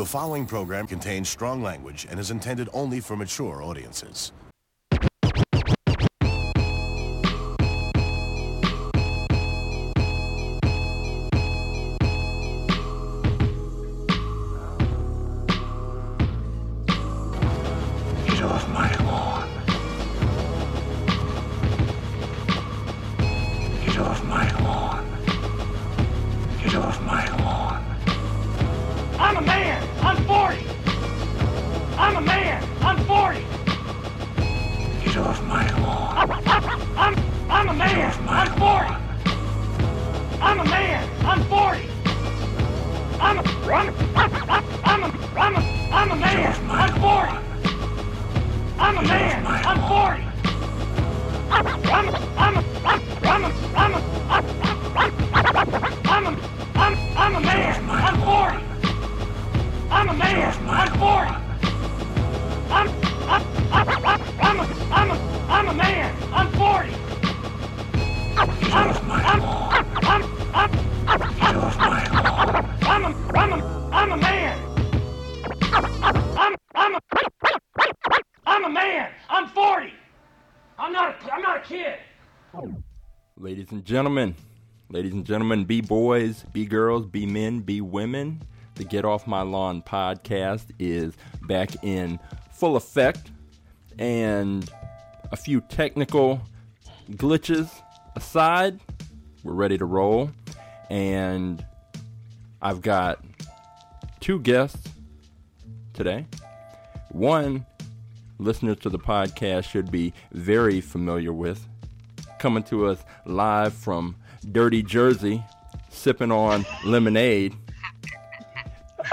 The following program contains strong language and is intended only for mature audiences. Gentlemen, ladies and gentlemen, B-boys, B-girls, B-men, B-women, the Get Off My Lawn podcast is back in full effect, and a few technical glitches aside, we're ready to roll, and I've got two guests today. One, listeners to the podcast should be very familiar with, coming to us live from Dirty Jersey, sipping on lemonade,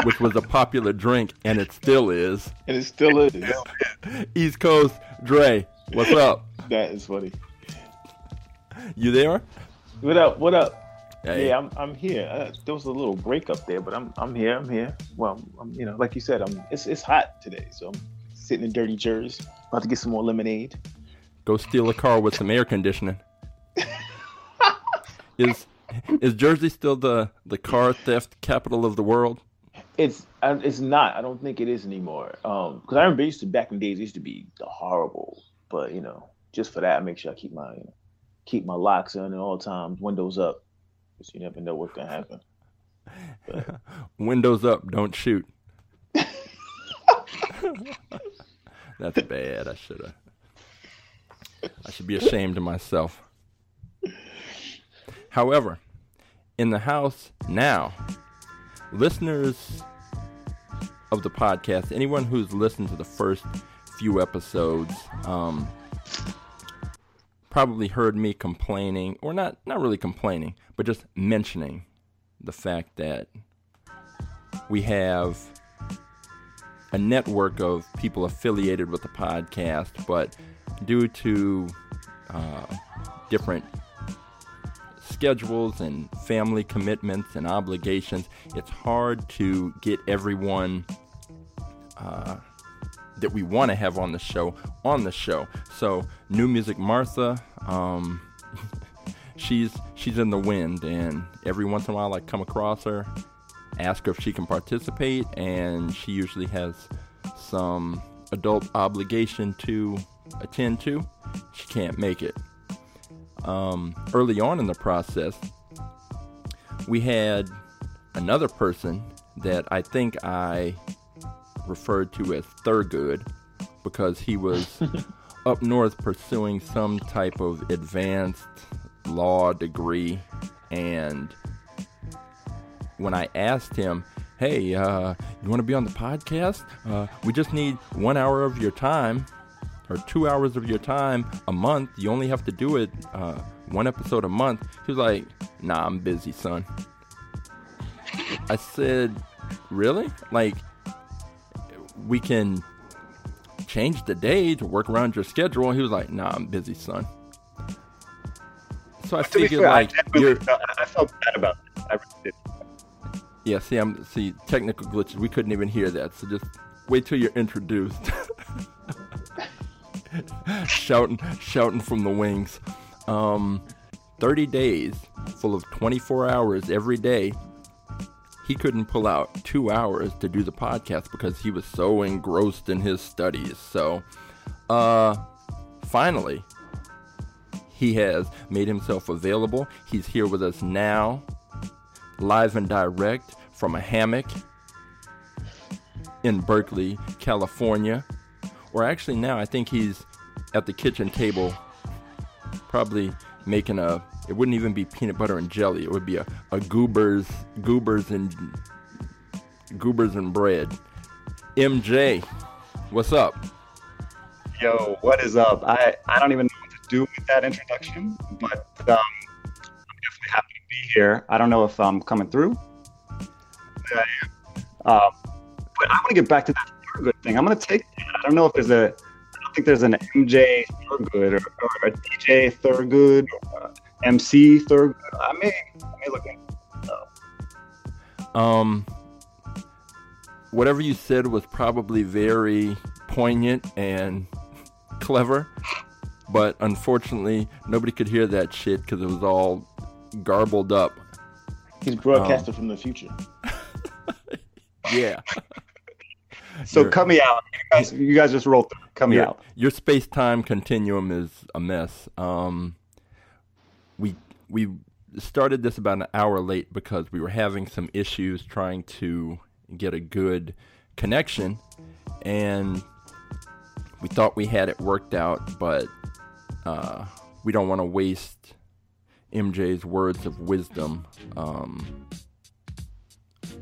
which was a popular drink, and it still is. And it still is. East Coast Dre, what's up? That is funny. You there? What up? What up? Hey. Yeah, I'm here. There was a little break up there, but I'm here. Well, I'm, like you said, it's hot today, so I'm sitting in Dirty Jersey, about to get some more lemonade. Go steal a car with some air conditioning. Is Jersey still the car theft capital of the world? It's not. I don't think it is anymore. Because I remember it used to, back in the days, it used to be horrible. But just for that, I make sure I keep my keep my locks on at all times, windows up, because you never know what can happen. But... windows up, don't shoot. That's bad. I should be ashamed of myself. However, in the house now, listeners of the podcast, anyone who's listened to the first few episodes, probably heard me complaining, or not really complaining, but just mentioning the fact that we have a network of people affiliated with the podcast, but due to different schedules and family commitments and obligations, it's hard to get everyone that we want to have on the show on the show. So New Music Martha, she's in the wind, and every once in a while I come across her, ask her if she can participate, and she usually has some adult obligation to attend to. She can't make it. Early on in the process, we had another person that I think I referred to as Thurgood, because he was up north pursuing some type of advanced law degree, and when I asked him, hey, you want to be on the podcast? We just need 1 hour of your time, or 2 hours of your time a month. You only have to do it one episode a month. He was like, nah, I'm busy, son. I said, really? Like, we can change the day to work around your schedule. He was like, nah, I'm busy, son. So I figured, like, I felt bad about it. I really did. Yeah, see, technical glitches. We couldn't even hear that. So just wait till you're introduced. Shouting from the wings. 30 days full of 24 hours every day. he couldn't pull out 2 hours to do the podcast because he was so engrossed in his studies. So, finally, he has made himself available. He's here with us now, live and direct from a hammock in Berkeley, California. Or actually now, I think he's at the kitchen table, probably making a, it wouldn't even be peanut butter and jelly. It would be a goobers and bread. MJ, what's up? Yo, what is up? I don't even know what to do with that introduction, but I'm definitely happy to be here. I don't know if I'm coming through. Yeah, but I want to get back to that Thurgood thing. I'm going to take that. I don't know if there's a, I don't think there's an MJ Thurgood or a DJ Thurgood or MC Thurgood. I may look at it. So. Whatever you said was probably very poignant and clever, but unfortunately nobody could hear that shit because it was all garbled up. He's broadcasted from the future. Yeah. So you're, cut me out. You guys just roll through. Cut me out. Your space-time continuum is a mess. We started this about an hour late because we were having some issues trying to get a good connection, and we thought we had it worked out, but we don't want to waste MJ's words of wisdom.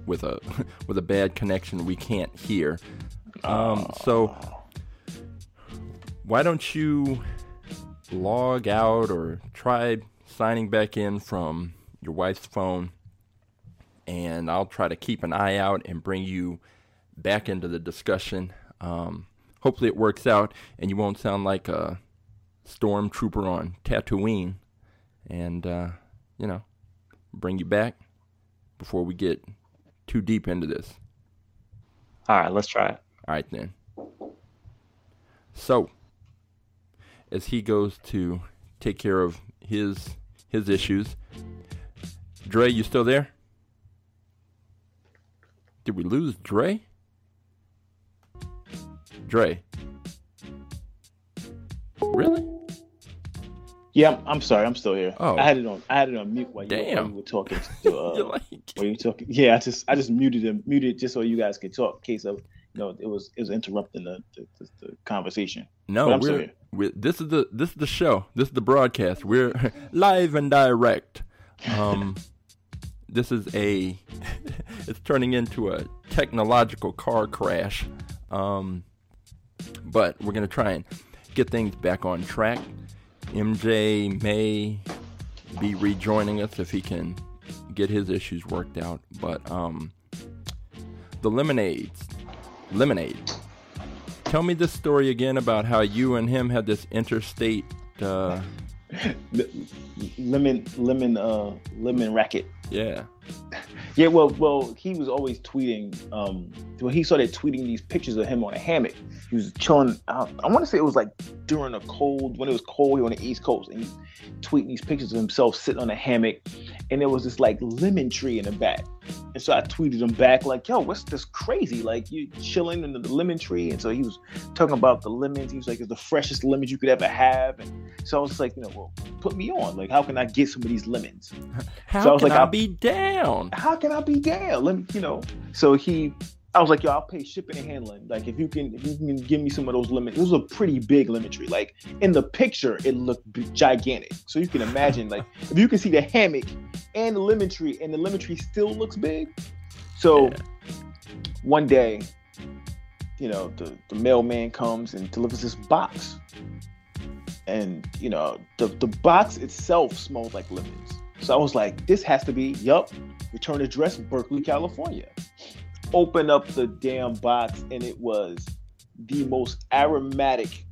With a bad connection we can't hear. So why don't you log out or try signing back in from your wife's phone, and I'll try to keep an eye out and bring you back into the discussion. Hopefully it works out and you won't sound like a stormtrooper on Tatooine, and bring you back before we get too deep into this. All right, let's try it. All right, then. So, as he goes to take care of his issues, Dre, you still there? Did we lose Dre? Dre. Really? Yeah, I'm sorry. I'm still here. Oh. I had it on mute while you were talking. Were you talking? Yeah, I just muted just so you guys could talk in case of it was interrupting the conversation. No, but I'm still here. This is the show. This is the broadcast. We're live and direct. This is it's turning into a technological car crash. But we're gonna try and get things back on track. MJ may be rejoining us if he can get his issues worked out, but the Lemonade, tell me this story again about how you and him had this interstate lemon racket. Yeah well he was always tweeting, he started tweeting these pictures of him on a hammock. He was chilling out. I want to say it was like during a cold, when it was cold here on the East Coast, and he's tweeting these pictures of himself sitting on a hammock, and there was this like lemon tree in the back. And so I tweeted him back like, yo, what's this crazy, like you chilling in the lemon tree? And so he was talking about the lemons. He was like, it's the freshest lemons you could ever have. And so I was like, well, put me on, like, how can I get some of these lemons? How can I be down? Let me, So I was like, yo, I'll pay shipping and handling. Like, if you can give me some of those lemons. It was a pretty big lemon tree. Like, in the picture, it looked gigantic. So you can imagine, like, if you can see the hammock and the lemon tree, and the lemon tree still looks big. So one day, the mailman comes and delivers this box. And, the box itself smells like lemons. So I was like, this has to be, return address, Berkeley, California. Open up the damn box, and it was the most aromatic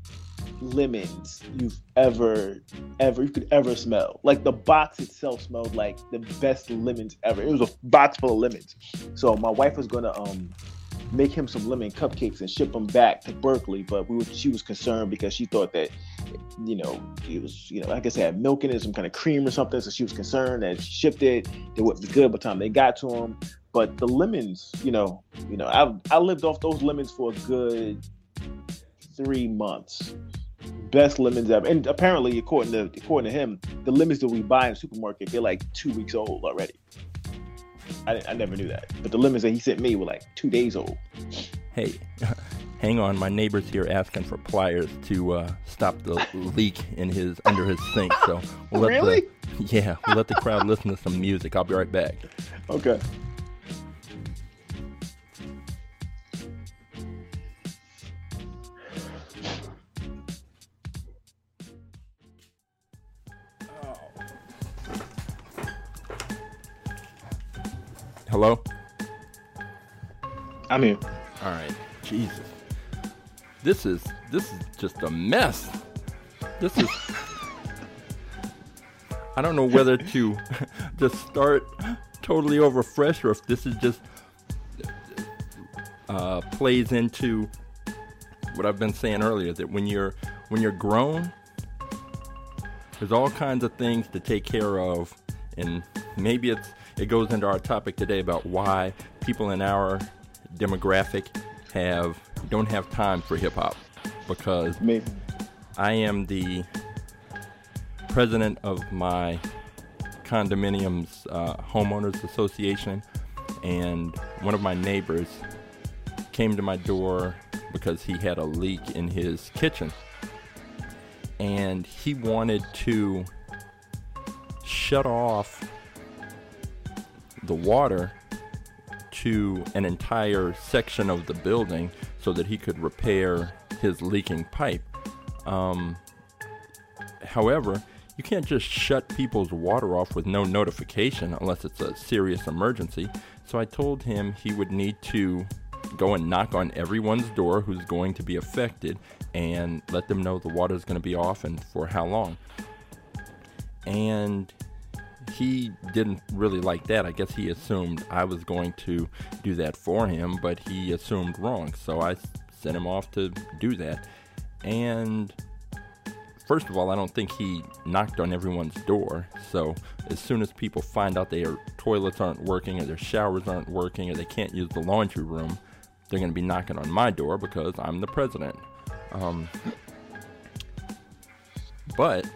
lemons you've ever smell. Like, the box itself smelled like the best lemons ever. It was a box full of lemons. So my wife was gonna make him some lemon cupcakes and ship them back to Berkeley, but she was concerned because she thought that, it was, like I said, had milk in it, some kind of cream or something. So she was concerned that if she shipped it, they wouldn't be good by the time they got to him. But the lemons, you know, I lived off those lemons for a good 3 months. Best lemons ever. And apparently, according to him, the lemons that we buy in the supermarket, they're like 2 weeks old already. I never knew that. But the lemons that he sent me were like 2 days old. Hey, hang on. My neighbor's here asking for pliers to stop the leak in his under his sink. So we'll let really? We'll let the crowd listen to some music. I'll be right back. Okay. Hello? I'm here. All right. Jesus. This is just a mess. This is... I don't know whether to just start totally over fresh or if this is just plays into what I've been saying earlier, that when you're grown, there's all kinds of things to take care of, and maybe it goes into our topic today about why people in our demographic don't have time for hip-hop, because maybe. I am the president of my condominium's homeowners association, and one of my neighbors came to my door because he had a leak in his kitchen, and he wanted to shut off the water to an entire section of the building so that he could repair his leaking pipe. However, you can't just shut people's water off with no notification unless it's a serious emergency. So I told him he would need to go and knock on everyone's door who's going to be affected and let them know the water's going to be off and for how long. And he didn't really like that. I guess he assumed I was going to do that for him, but he assumed wrong. So I sent him off to do that. And first of all, I don't think he knocked on everyone's door. So as soon as people find out their toilets aren't working or their showers aren't working or they can't use the laundry room, they're going to be knocking on my door because I'm the president. But...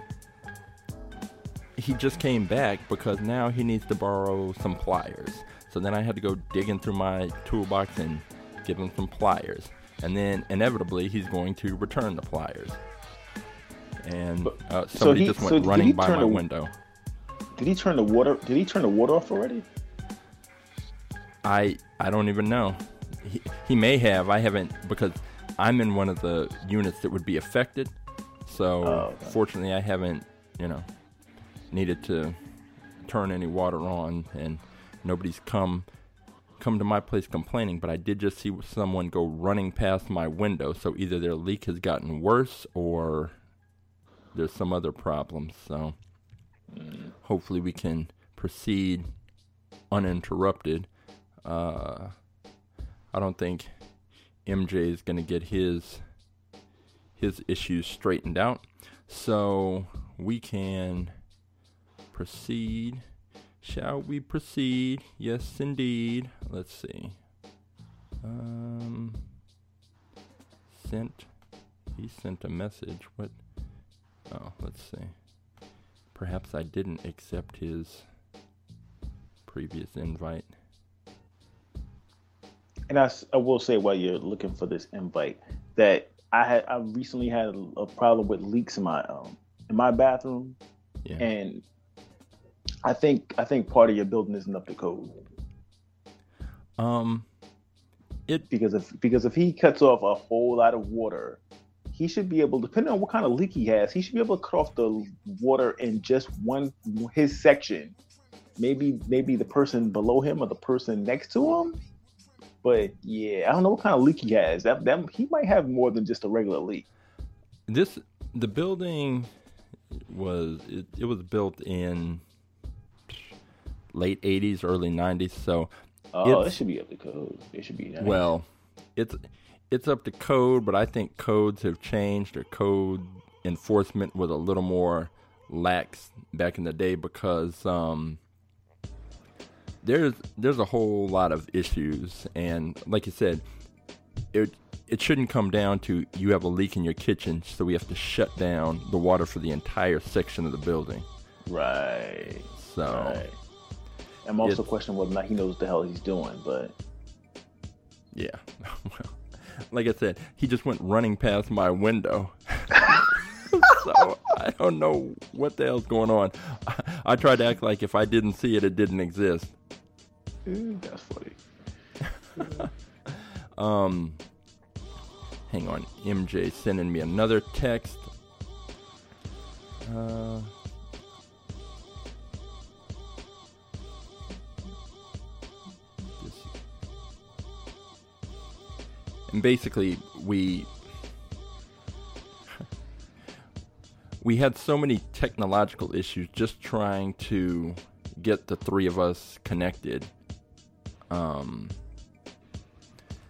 he just came back because now he needs to borrow some pliers. So then I had to go digging through my toolbox and give him some pliers. And then inevitably he's going to return the pliers. And somebody just went running by my window. Did he turn the water off already? I don't even know. He may have. I haven't, because I'm in one of the units that would be affected. So fortunately I haven't, needed to turn any water on, and nobody's come to my place complaining, but I did just see someone go running past my window, so either their leak has gotten worse or there's some other problem. So hopefully we can proceed uninterrupted. I don't think MJ is going to get his issues straightened out, so we can proceed. Shall we proceed? Yes, indeed. Let's see. He sent a message. What? Oh, let's see. Perhaps I didn't accept his previous invite. And I will say, while you're looking for this invite, that I recently had a problem with leaks in my bathroom. Yeah. And I think part of your building isn't up to code. Because if he cuts off a whole lot of water, he should be able, depending on what kind of leak he has, he should be able to cut off the water in just his section. Maybe the person below him or the person next to him. But yeah, I don't know what kind of leak he has. That he might have more than just a regular leak. The building was it was built in late 80s, early 90s, so... Oh, it should be up to code. It should be... Nice. Well, it's up to code, but I think codes have changed, or code enforcement was a little more lax back in the day, because there's a whole lot of issues, and like you said, it shouldn't come down to you have a leak in your kitchen, so we have to shut down the water for the entire section of the building. Right. So right. I'm also questioning whether or not he knows what the hell he's doing, but yeah. Well, like I said, he just went running past my window. So I don't know what the hell's going on. I tried to act like if I didn't see it, it didn't exist. Ooh, that's funny. Hang on, MJ sending me another text. And basically, we had so many technological issues just trying to get the three of us connected,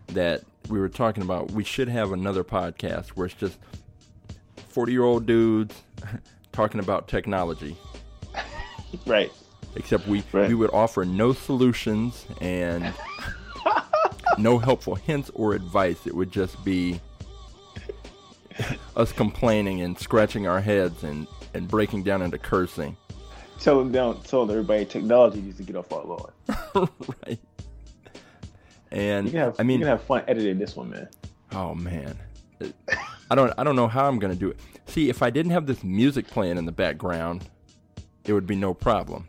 that we were talking about we should have another podcast where it's just 40-year-old dudes talking about technology. Right. Except we would offer no solutions and no helpful hints or advice. It would just be us complaining and scratching our heads and breaking down into cursing. Telling everybody technology needs to get off our lawn. Right. And you can have fun editing this one, man. Oh man, I don't know how I'm gonna do it. See, if I didn't have this music playing in the background, it would be no problem.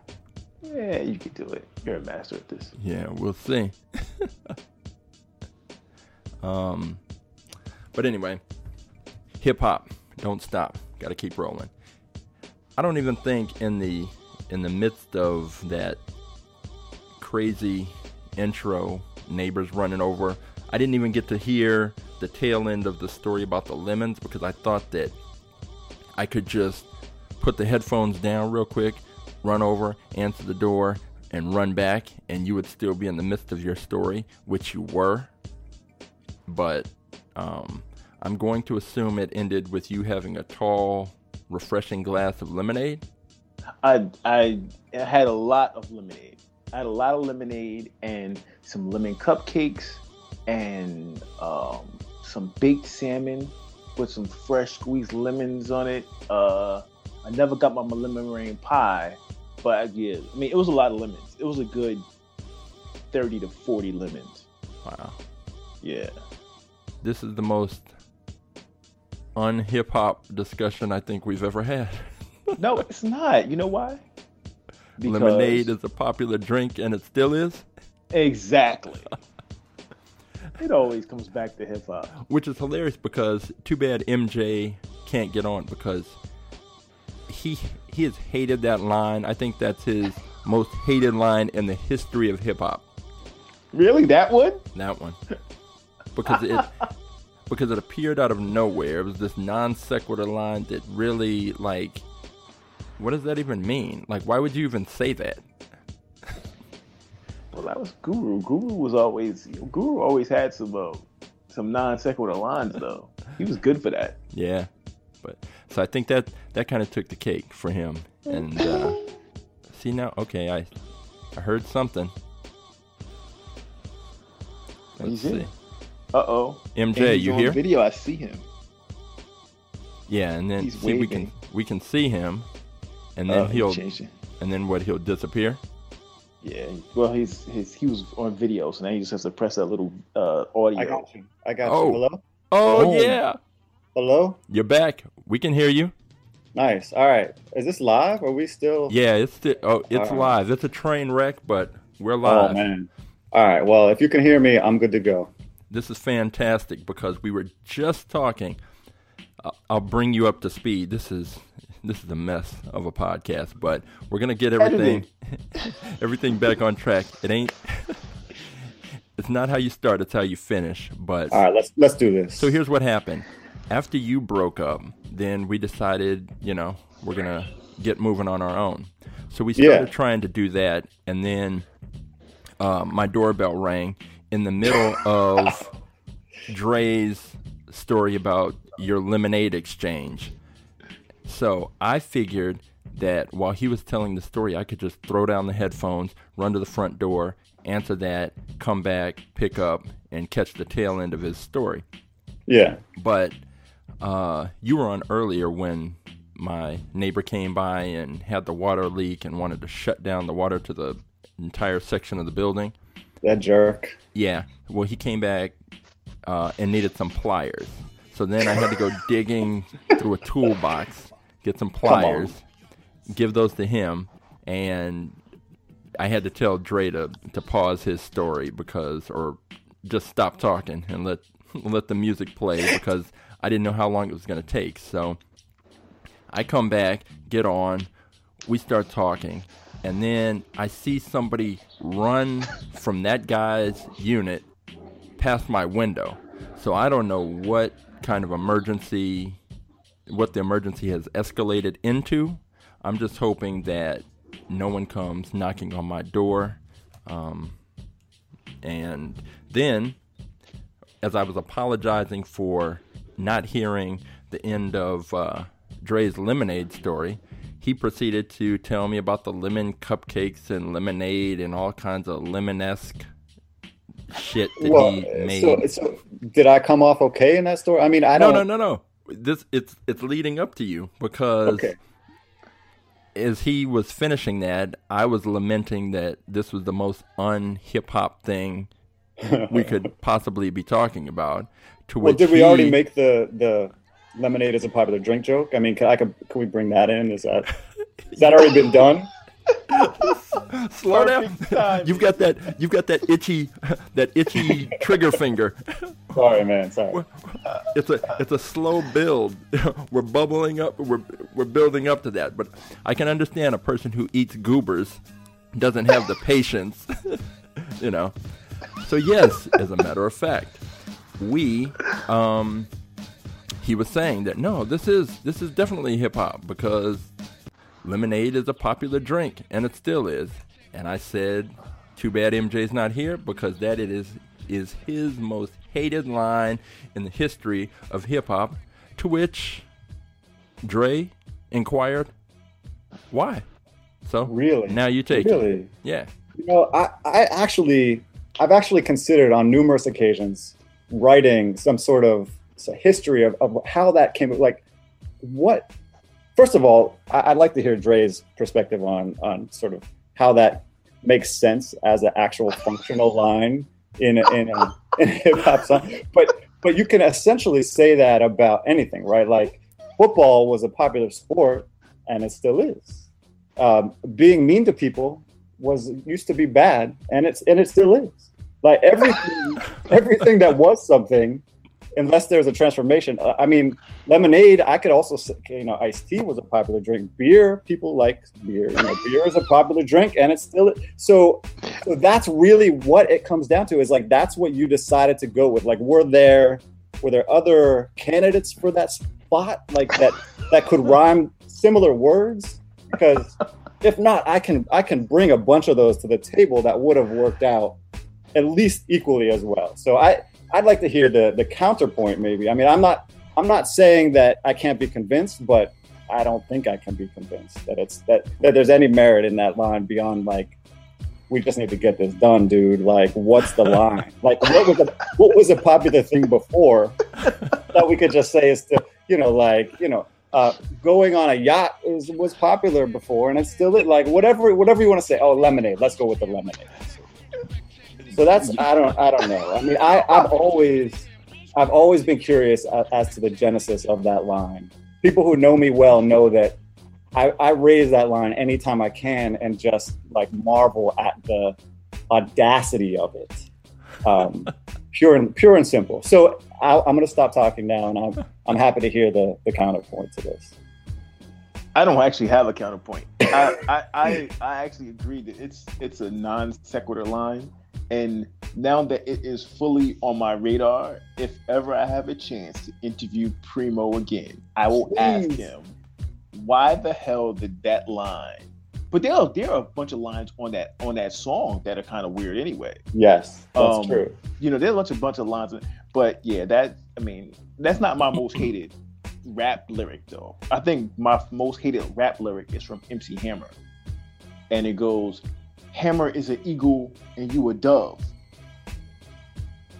Yeah, you could do it. You're a master at this. Yeah, we'll see. But anyway, hip hop, don't stop. Got to keep rolling. I don't even think in the midst of that crazy intro, neighbors running over, I didn't even get to hear the tail end of the story about the lemons, because I thought that I could just put the headphones down real quick, run over, answer the door, and run back, and you would still be in the midst of your story, which you were. But I'm going to assume it ended with you having a tall, refreshing glass of lemonade. I had a lot of lemonade. I had a lot of lemonade and some lemon cupcakes and some baked salmon with some fresh squeezed lemons on it. I never got my lemon meringue pie, but it was a lot of lemons. It was a good 30 to 40 lemons. Wow. Yeah. This is the most un-hip-hop discussion I think we've ever had. No, it's not. You know why? Because lemonade is a popular drink, and it still is? Exactly. It always comes back to hip-hop. Which is hilarious, because too bad MJ can't get on, because he has hated that line. I think that's his most hated line in the history of hip-hop. Really? That one? That one. Because it appeared out of nowhere. It was this non-sequitur line that really, like, what does that even mean? Like, why would you even say that? Well, that was Guru. Guru always had some non-sequitur lines, though. He was good for that. Yeah, but so I think that kind of took the cake for him. And see now, okay, I heard something. Let's see. Uh-oh, MJ, you here? Video, I see him. Yeah, and then see, we can see him. And then he'll disappear. Yeah, well, he was on video, so now you just have to press that little audio. I got you. Hello. Oh yeah. Hello. You're back. We can hear you. Nice. All right. Is this live? Are we still? Yeah, it's live. It's a train wreck, but we're live. Oh man. All right. Well, if you can hear me, I'm good to go. This is fantastic, because we were just talking. I'll bring you up to speed. This is a mess of a podcast, but we're gonna get everything back on track. It's not how you start, it's how you finish. But all right, let's do this. So here's what happened. After you broke up, then we decided, we're gonna get moving on our own. So we started trying to do that, and then my doorbell rang in the middle of Dre's story about your lemonade exchange. So I figured that while he was telling the story, I could just throw down the headphones, run to the front door, answer that, come back, pick up, and catch the tail end of his story. Yeah. But you were on earlier when my neighbor came by and had the water leak and wanted to shut down the water to the entire section of the building. That jerk. Yeah. Well, he came back and needed some pliers. So then I had to go digging through a toolbox, get some pliers, give those to him, and I had to tell Dre to pause his story because, or just stop talking and let the music play because I didn't know how long it was going to take. So I come back, get on, we start talking, and then I see somebody run from that guy's unit past my window. So I don't know what kind of emergency, what the emergency has escalated into. I'm just hoping that no one comes knocking on my door. And then, as I was apologizing for not hearing the end of Dre's lemonade story, he proceeded to tell me about the lemon cupcakes and lemonade and all kinds of lemon-esque shit that he made. So did I come off okay in that story? I mean, I don't... No. It's leading up to you because... Okay. As he was finishing that, I was lamenting that this was the most un-hip-hop thing we could possibly be talking about. To well, did we already make the lemonade is a popular drink joke? I mean, can we bring that in? Is that already been done? Slow down. You've got that itchy trigger finger. Sorry, man. Sorry. It's a slow build. We're bubbling up. We're building up to that. But I can understand a person who eats goobers doesn't have the patience, you know. So yes, as a matter of fact, we he was saying that no, this is definitely hip hop because lemonade is a popular drink, and it still is. And I said, too bad MJ's not here, because that it is his most hated line in the history of hip-hop, to which Dre inquired, why? So really? Now you take it. Yeah. You know, I've actually considered on numerous occasions writing some sort of history of how that came, like, what... First of all, I'd like to hear Dre's perspective on sort of how that makes sense as an actual functional line in a hip hop song. But you can essentially say that about anything, right? Like football was a popular sport, and it still is. Being mean to people used to be bad, and it still is. Like everything that was something. Unless there's a transformation. I mean, lemonade, I could also say, you know, iced tea was a popular drink. Beer, people like beer. You know, beer is a popular drink, and it's still... So that's really what it comes down to, is like, that's what you decided to go with. Like, were there other candidates for that spot? Like, that could rhyme similar words? Because if not, I can bring a bunch of those to the table that would have worked out at least equally as well. So I'd like to hear the counterpoint, maybe. I mean, I'm not saying that I can't be convinced, but I don't think I can be convinced that it's that there's any merit in that line beyond like, we just need to get this done, dude. Like, what's the line? Like, what was a popular thing before that we could just say is still, you know, like, you know, going on a yacht was popular before, and it's still it. Like, whatever you want to say. Oh, lemonade. Let's go with the lemonade. So that's, I don't know. I mean, I've always been curious as to the genesis of that line. People who know me well know that I raise that line anytime I can and just like marvel at the audacity of it. Pure and simple. So I'm going to stop talking now, and I'm happy to hear the counterpoint to this. I don't actually have a counterpoint. I actually agree that it's a non sequitur line. And now that it is fully on my radar, if ever I have a chance to interview Primo again, I will ask him, why the hell did that line? But there are a bunch of lines on that song that are kind of weird anyway. Yes, that's true. You know, there's a bunch of lines, but yeah, that's not my most hated rap lyric though. I think my most hated rap lyric is from MC Hammer. And it goes, Hammer is an eagle and you a dove.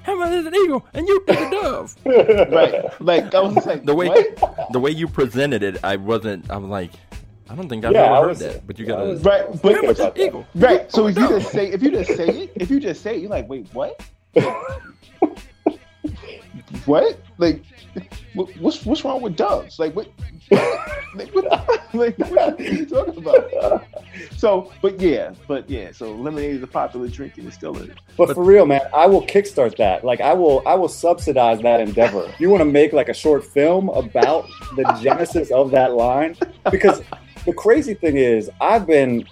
Hammer is an eagle and you be a dove. Right. Like I was just like, the way you presented it, I'm like, I don't think I've ever heard that. But you gotta right, but Hammer's an eagle. Right. So if you just say it, you're like, wait, what? What? Like, what's wrong with doves? Like, what are you talking about? So, so lemonade is a popular drink and it still is. But for real, man, I will kickstart that. Like, I will subsidize that endeavor. You want to make like a short film about the genesis of that line? Because the crazy thing is, I've been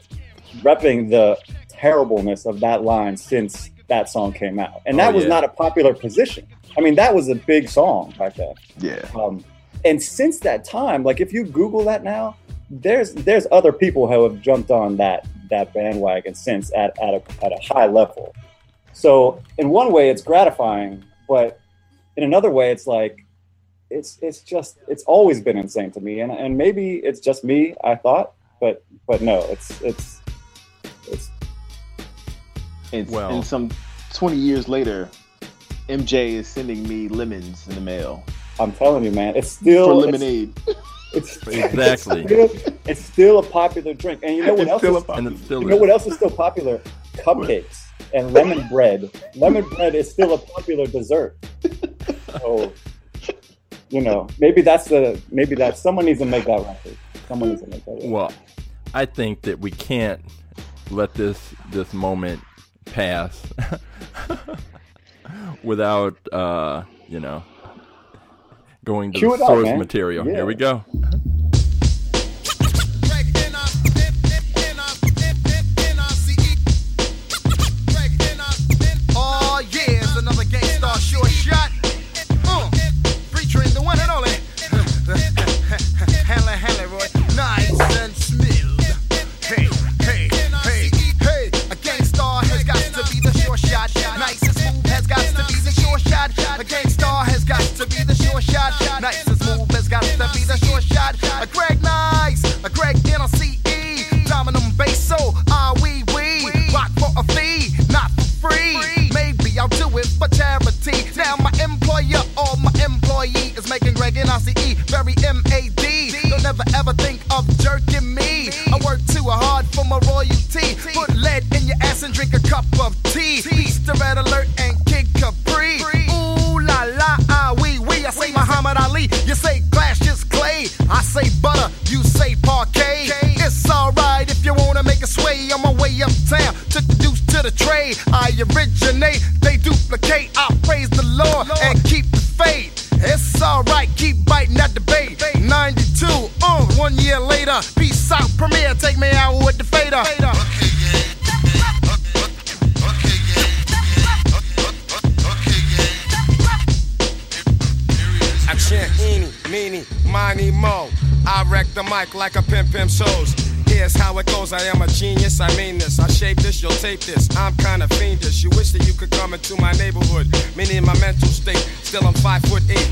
repping the terribleness of that line since that song came out. And that was not a popular position. I mean, that was a big song back then. Yeah. And since that time, like if you Google that now, there's other people who have jumped on that bandwagon since at a high level. So in one way, it's gratifying, but in another way, it's like it's always been insane to me. And maybe it's just me, I thought, but no, and some 20 years later, MJ is sending me lemons in the mail. I'm telling you, man, it's still for lemonade. It's still a popular drink, and what else is still popular? Cupcakes and lemon bread. Lemon bread is still a popular dessert. So, you know, maybe that's someone needs to make that record. Well, I think that we can't let this moment pass without going to the source material. Yeah. Here we go. Oh yeah, it's another Gangstar short shot. Featuring the one and only Helen Roy, Nice and Smooth. Hey, a Gangstar has got to be the short shot. Nice and Smooth has got to be the short shot. A Gangstar has got to be the short shot. Nice and Smooth has got to be the short shot. A Greg N.I.C.E., a Greg N.I.C.E., Dominum Basso, we rock for a fee, not for free. Maybe I'll do it for charity. Now my employer or my employee is making Greg N.I.C.E. very M.A.D. Don't ever ever think of jerking me. I work too hard for my royalty. Put lead in your ass and drink a cup of tea. Beast the red alert and Kid Capri. Ooh la la, I say Muhammad Ali, you say glass is clay. I say butter, you say parquet. It's alright if you wanna make a sway. On my way uptown, took the deuce to the tray. I originate, they duplicate. I praise the Lord and keep the faith. It's alright, keep biting at the bait. 92, 1 year later. Peace out, Premier, take me out with the fader. Chant eeny, meeny, miny, mo. I wreck the mic like a pimp shows. Here's how it goes, I am a genius, I mean this. I shape this, you'll tape this, I'm kinda fiendish. You wish that you could come into my neighborhood. Meaning my mental state, still I'm 5'8".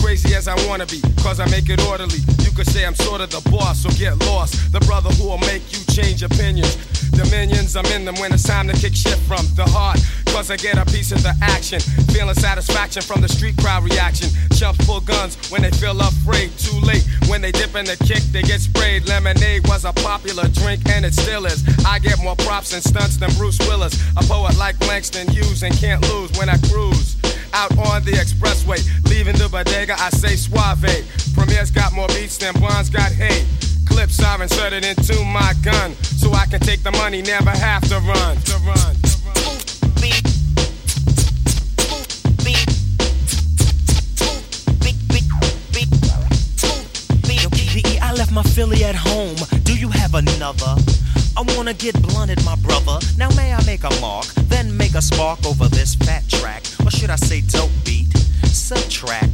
Crazy as I wanna be, cause I make it orderly. You could say I'm sort of the boss, so get lost. The brother who'll make you change opinions. Dominions, I'm in them when it's time to kick shit from the heart. Cause I get a piece of the action. Feeling satisfaction from the street crowd reaction. Chumps pull guns when they feel afraid. Too late, when they dip in the kick, they get sprayed. Lemonade was a popular drink and it still is. I get more props and stunts than Bruce Willis. A poet like Langston Hughes and can't lose when I cruise. Out on the expressway, leaving the bodega, I say suave. Premier's got more beats than Bonds got hate. Clips are inserted into my gun, so I can take the money, never have to run. Yo, B.E., I left my Philly at home. Do you have another? I wanna get blunted, my brother. Now may I make a mark, then make a spark over this fat track? Or should I say dope beat? Subtract,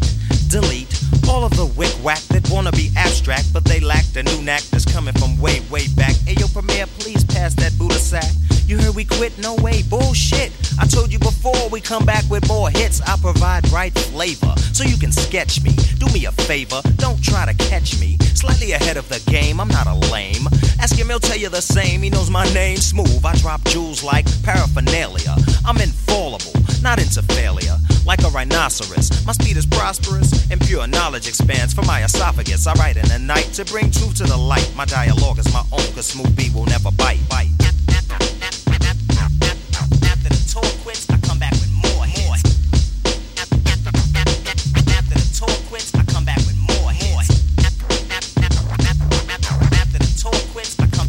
delete all of the wick-wack that wanna be abstract, but they lack the new knack that's coming from way, way back. Ayo, Premier, please pass that Buddha sack. You heard we quit? No way, bullshit. I told you before we come back with more hits. I provide right flavor, so you can sketch me. Do me a favor, don't try to catch me. Slightly ahead of the game, I'm not a lame. Ask him, he'll tell you the same. He knows my name, Smooth. I drop jewels like paraphernalia. I'm infallible, not into failure. Like a rhinoceros, my speed is prosperous, and pure knowledge expands from my esophagus. I write in the night to bring truth to the light. My dialogue is my own, cause Smooth B will never bite. After the tour quits, I come back with more hits. After the tour quits, I come back with more hits. After the tour quits, I come back.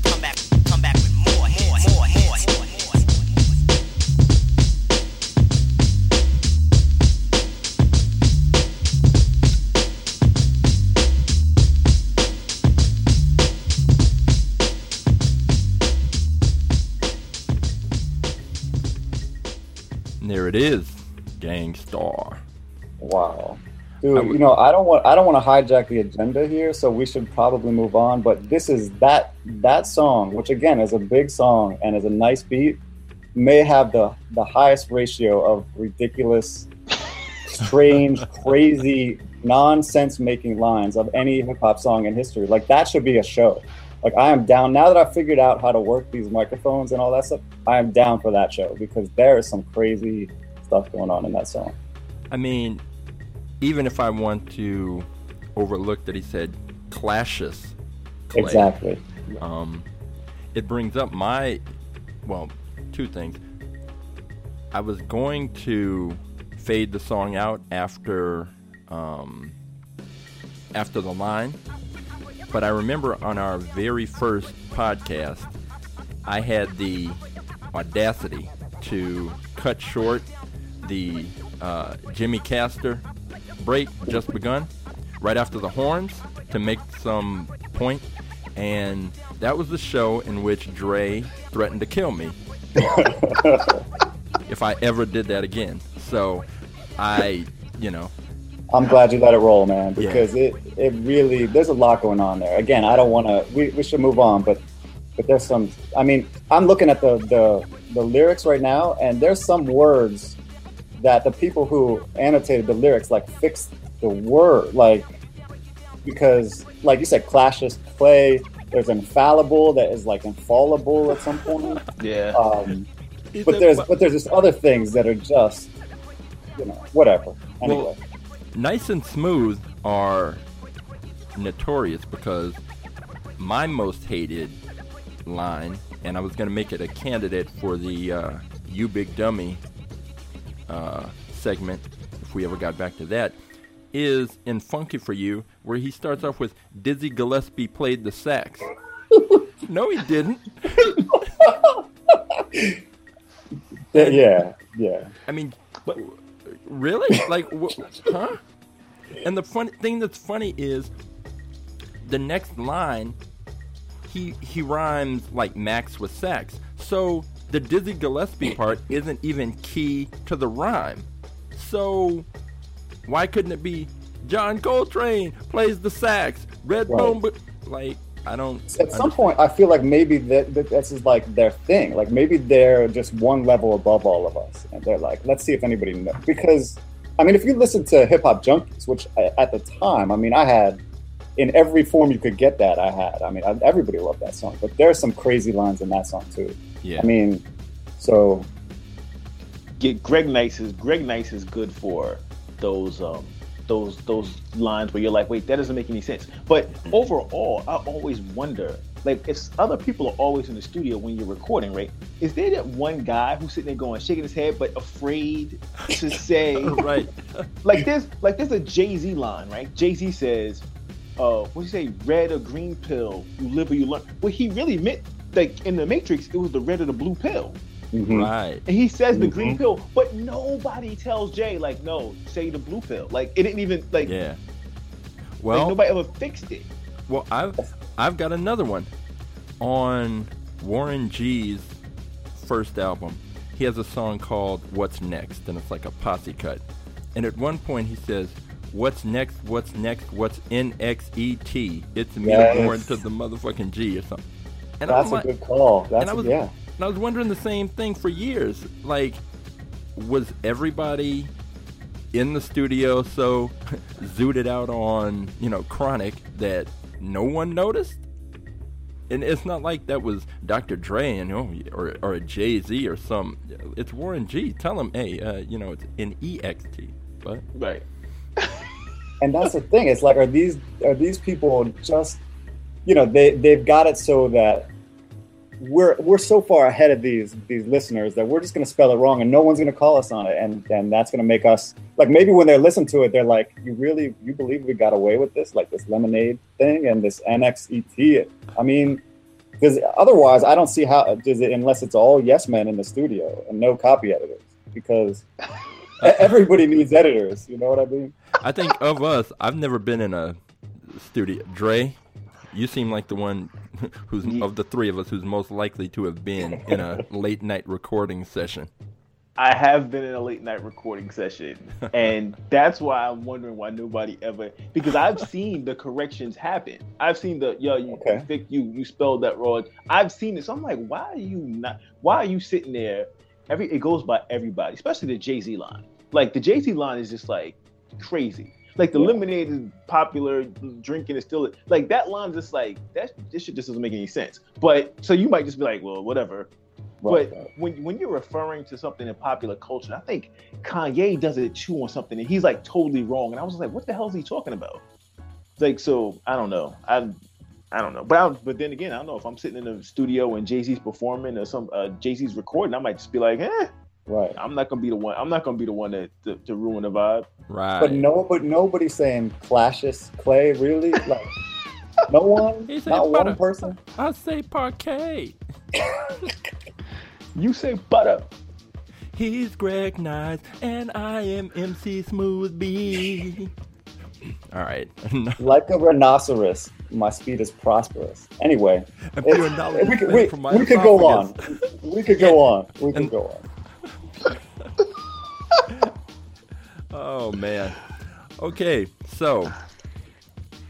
Come back with more hits. There it is, Gang Star. Wow, dude. You know, I don't want to hijack the agenda here, so we should probably move on. But this is that song, which again is a big song and is a nice beat, may have the highest ratio of ridiculous, strange, crazy, nonsense-making lines of any hip hop song in history. Like that should be a show. Like, I am down. Now that I've figured out how to work these microphones and all that stuff, I am down for that show because there is some crazy stuff going on in that song. I mean, even if I want to overlook that he said clashes. Clay, exactly. It brings up two things. I was going to fade the song out after the line. But I remember on our very first podcast, I had the audacity to cut short the Jimmy Castor break, just begun, right after the horns to make some point. And that was the show in which Dre threatened to kill me if I ever did that again. So I'm glad you let it roll, man, because it really, there's a lot going on there. Again, I don't want to, we should move on, but there's some, I mean, I'm looking at the lyrics right now, and there's some words that the people who annotated the lyrics, like, fixed the word, like, because, like you said, clashes, play, there's infallible, that is, like, infallible at some point. Yeah. But there's just other things that are just, whatever. Anyway. Well, Nice and Smooth are notorious because my most hated line, and I was going to make it a candidate for the You Big Dummy segment, if we ever got back to that, is in Funky For You, where he starts off with, Dizzy Gillespie played the sax. No, he didn't. Yeah. I mean... But, really? Like, huh? And the thing that's funny is the next line, he rhymes like Max with sax. So the Dizzy Gillespie part isn't even key to the rhyme. So why couldn't it be John Coltrane plays the sax, Redbone? Right. Like, I don't. At some point, I feel like maybe this is like their thing. Like maybe they're just one level above all of us, and they're like, let's see if anybody knows. Because, I mean, if you listen to Hip Hop Junkies, which at the time, I mean, I had in every form you could get that. I had. I mean, everybody loved that song. But there are some crazy lines in that song too. Yeah. I mean, so Greg N.I.C.E. is good for those lines where you're like, wait, that doesn't make any sense. But overall, I always wonder, like, if other people are always in the studio when you're recording, right? Is there that one guy who's sitting there going, shaking his head, but afraid to say, right? Like there's a Jay-Z line, right? Jay-Z says, what do you say, red or green pill? You live or you learn. What he really meant, like in the Matrix, it was the red or the blue pill. Mm-hmm. Right, and he says the green pill, but nobody tells Jay, like, no, say the blue pill. Like, it didn't even, like, yeah. Well, like, nobody ever fixed it. Well, I've got another one on Warren G's first album. He has a song called "What's Next," and it's like a posse cut. And at one point, he says, "What's next? What's next? What's N-X-E-T? It's me, born to the motherfucking G or something." And that's a good call. That's And I was wondering the same thing for years. Like, was everybody in the studio so zooted out on, you know, Chronic that no one noticed? And it's not like that was Dr. Dre, you know, or a Jay-Z or some. It's Warren G. Tell him, hey, you know, it's an EXT. But right. And that's the thing. It's like, are these people just, you know, they've got it so that we're so far ahead of these listeners that we're just going to spell it wrong and no one's going to call us on it, and that's going to make us like, maybe when they listen to it, they're like, you believe we got away with this, like this Lemonade thing and this NXET? I mean, because otherwise I don't see how does it, unless it's all yes men in the studio and no copy editors, because everybody needs editors, you know what I mean? I think of us, I've never been in a studio. Dre, you seem like the one who's of the three of us who's most likely to have been in a late night recording session. I have been in a late night recording session, and that's why I'm wondering why nobody ever, because I've seen the corrections happen. I've seen the, yo, you spelled that wrong. I've seen it. So I'm like, why are you sitting there? It goes by everybody, especially the Jay-Z line. Like the Jay-Z line is just like crazy. Like the Lemonade is popular, drinking is still, like that line's just like, this shit just doesn't make any sense. But, so you might just be like, well, whatever. Right. But when you're referring to something in popular culture, I think Kanye does it too on something and he's like totally wrong. And I was like, what the hell is he talking about? Like, so I don't know. I don't know. But then again, I don't know if I'm sitting in the studio and Jay-Z's performing or some Jay-Z's recording, I might just be like, eh. Right. I'm not gonna be the one. I'm not gonna be the one to ruin the vibe. Right. But nobody's saying clashes, Clay. Really, like no one, not butter. One person. I say parquet. You say butter. He's Greg N.I.C.E. and I am MC Smooth B. All right. Like a rhinoceros, my speed is prosperous. Anyway, we could go on. We could go on. We could go on. Oh man. Okay, so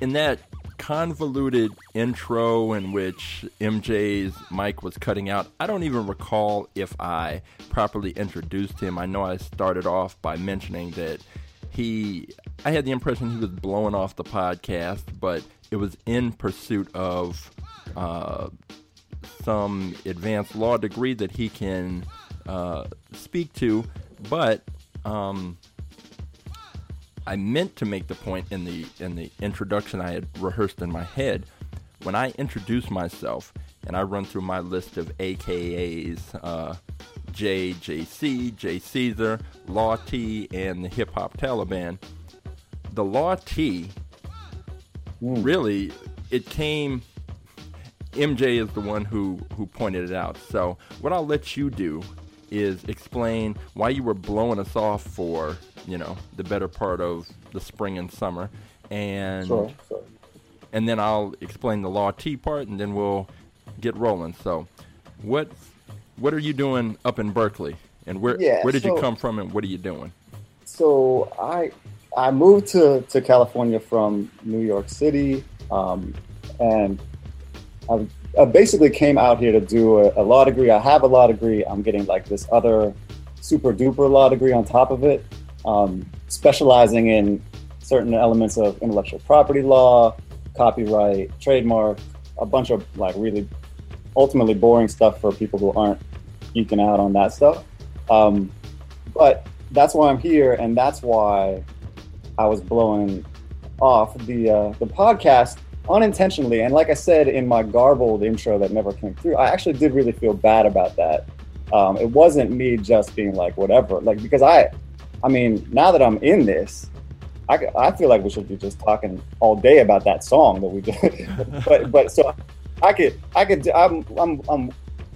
in that convoluted intro in which MJ's mic was cutting out, I don't even recall if I properly introduced him. I know I started off by mentioning that I had the impression he was blowing off the podcast, but it was in pursuit of some advanced law degree that he can speak to, but I meant to make the point in the introduction I had rehearsed in my head. When I introduce myself and I run through my list of AKAs, JJC, J Caesar, Law T, and the Hip Hop Taliban, the Law T, really, it came. MJ is the one who pointed it out. So what I'll let you do is explain why you were blowing us off for, you know, the better part of the spring and summer, and sure. And then I'll explain the Law T part, and then we'll get rolling. So, what are you doing up in Berkeley, and where did you come from, and what are you doing? So I moved to California from New York City, and I basically came out here to do a law degree. I have a law degree. I'm getting like this other super duper law degree on top of it, specializing in certain elements of intellectual property law, copyright, trademark, a bunch of like really ultimately boring stuff for people who aren't geeking out on that stuff. But that's why I'm here, and that's why I was blowing off the podcast unintentionally. And like I said in my garbled intro that never came through, I actually did really feel bad about that. It wasn't me just being like whatever, like, because I mean, now that I'm in this, I feel like we should be just talking all day about that song that we did. but so I could I'm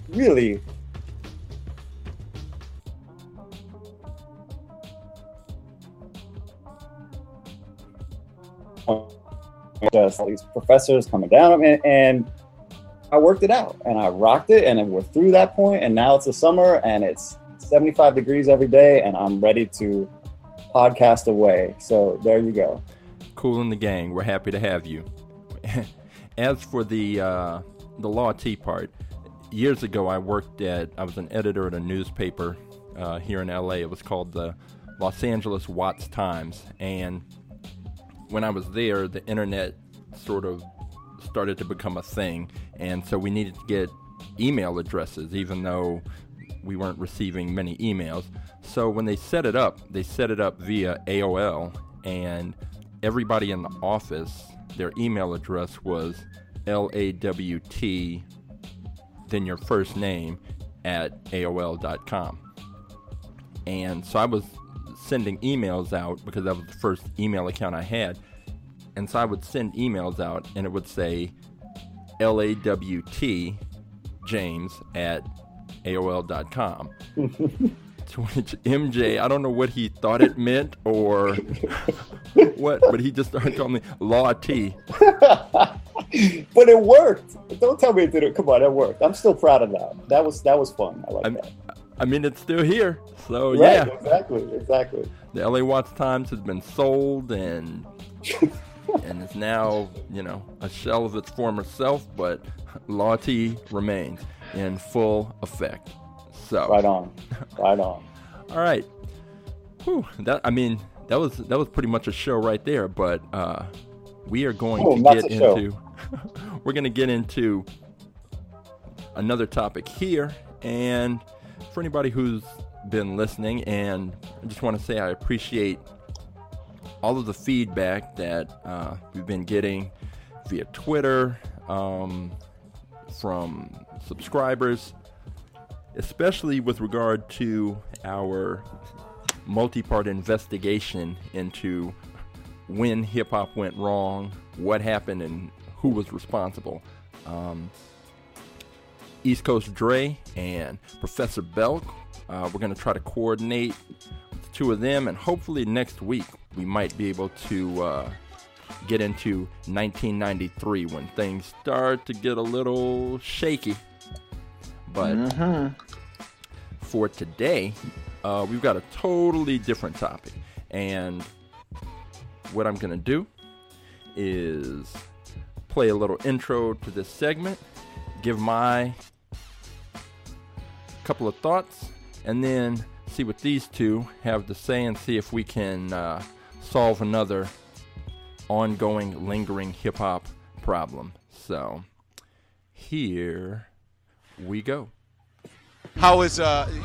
really. Just all these professors coming down, and I worked it out and I rocked it, and we're through that point, and now it's the summer and it's 75 degrees every day and I'm ready to podcast away. So there you go. Cool in the gang. We're happy to have you. As for the Law T part, years ago, I was an editor at a newspaper here in LA. It was called the Los Angeles Watts Times. And when I was there, the internet sort of started to become a thing. And so we needed to get email addresses, even though we weren't receiving many emails. So when they set it up via AOL. And everybody in the office, their email address was LAWT, then your first name, at AOL.com. And so I was sending emails out because that was the first email account I had. And so I would send emails out and it would say LAWT James at AOL.com. To which MJ, I don't know what he thought it meant or what, but he just started calling me Law T. But it worked. Don't tell me it didn't. Come on, it worked. I'm still proud of that. That was fun. I like that. I mean, it's still here. So right, yeah, exactly. The LA Watts Times has been sold and it's now, you know, a shell of its former self, but Law T remains in full effect. So right on. All right. Whew, that was pretty much a show right there, but we are going to get into we're going to get into another topic here. And for anybody who's been listening, and I just want to say I appreciate all of the feedback that we've been getting via Twitter from subscribers, especially with regard to our multi-part investigation into when hip-hop went wrong, what happened, and who was responsible. East Coast Dre and Professor Belk, we're going to try to coordinate the two of them, and hopefully next week we might be able to get into 1993 when things start to get a little shaky. But for today, we've got a totally different topic. And what I'm going to do is play a little intro to this segment, give my couple of thoughts, and then see what these two have to say and see if we can solve another ongoing, lingering hip-hop problem. So here we go. How is